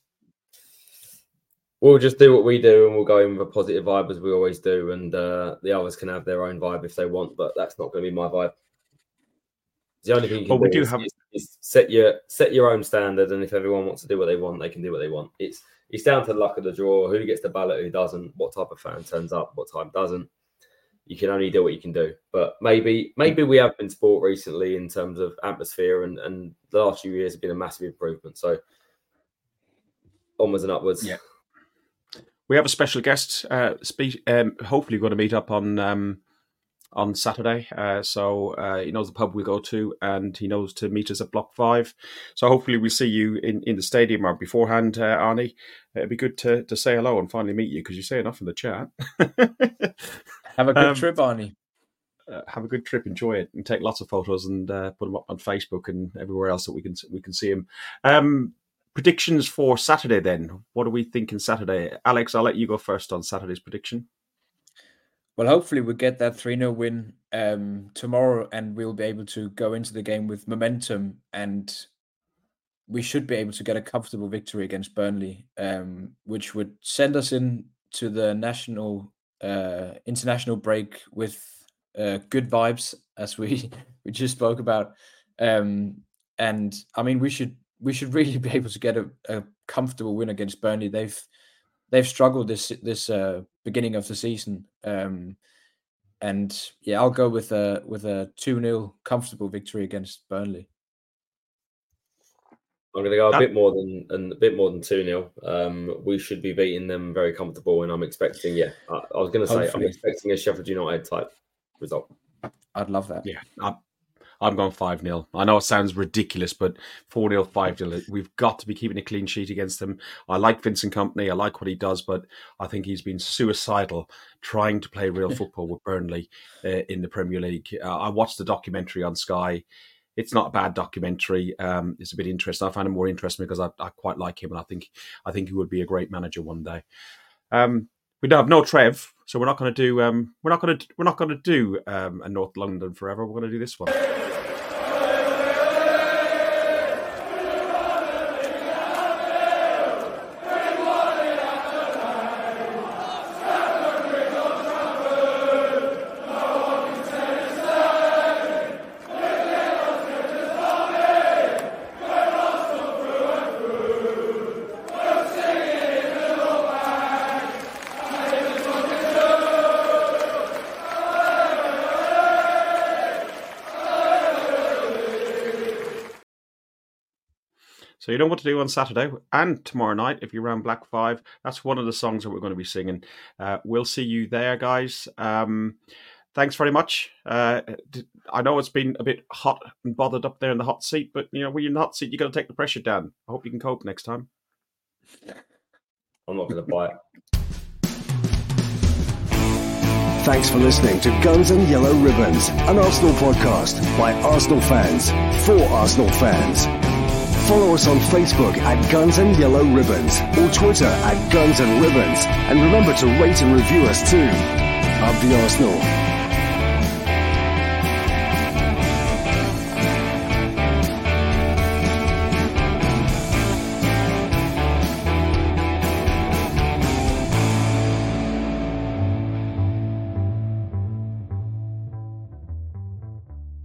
We'll just do what we do and we'll go in with a positive vibe as we always do, and uh, the others can have their own vibe if they want, but that's not going to be my vibe. The only thing you can well, do, do is, have... is, is set your set your own standard, and if everyone wants to do what they want, they can do what they want. It's it's down to the luck of the draw, who gets the ballot, who doesn't, what type of fan turns up, what type doesn't. You can only do what you can do. But maybe maybe we have been sport recently in terms of atmosphere, and, and the last few years have been a massive improvement. So onwards and upwards. Yeah. We have a special guest. Uh, speak, um, hopefully going to meet up on um, on Saturday. Uh, so uh, he knows the pub we go to, and he knows to meet us at Block five. So hopefully we see you in, in the stadium or beforehand, uh, Arnie. It'd be good to, to say hello and finally meet you, because you say enough in the chat. Have a good um, trip, Arnie. Uh, have a good trip. Enjoy it, and take lots of photos, and uh, put them up on Facebook and everywhere else that we can we can see them. Um, predictions for Saturday, then. What are we thinking Saturday? Alex, I'll let you go first on Saturday's prediction. Well, hopefully we get that three nil win um, tomorrow, and we'll be able to go into the game with momentum, and we should be able to get a comfortable victory against Burnley, um, which would send us in to the national. Uh, international break with uh, good vibes, as we, we just spoke about, um, and I mean we should we should really be able to get a, a comfortable win against Burnley. They've they've struggled this this uh, beginning of the season, um, and yeah, I'll go with a with a two nil comfortable victory against Burnley. I'm going to go a bit more than and a bit more than two nil. Um, we should be beating them very comfortable, and I'm expecting, yeah, I, I was going to say, hopefully. I'm expecting a Sheffield United type result. I'd love that. Yeah, I, I'm going five nil. I know it sounds ridiculous, but four nil, five nil. We've got to be keeping a clean sheet against them. I like Vincent Kompany. I like what he does, but I think he's been suicidal trying to play real football with Burnley uh, in the Premier League. Uh, I watched the documentary on Sky. It's not a bad documentary. Um, it's a bit interesting. I find it more interesting because I, I quite like him, and I think I think he would be a great manager one day. Um, we don't have no Trev, so we're not going to do um, we're not going to we're not going to do um, a North London forever. We're going to do this one. So you know what to do on Saturday and tomorrow night if you're around Black Five. That's one of the songs that we're going to be singing. Uh, we'll see you there, guys. Um, thanks very much. Uh, I know it's been a bit hot and bothered up there in the hot seat, but you know, when you're in the hot seat, you've got to take the pressure down. I hope you can cope next time. I'm not going to buy it. Thanks for listening to Guns and Yellow Ribbons, an Arsenal podcast by Arsenal fans for Arsenal fans. Follow us on Facebook at Guns and Yellow Ribbons or Twitter at Guns and Ribbons. And remember to rate and review us too. Up the Arsenal.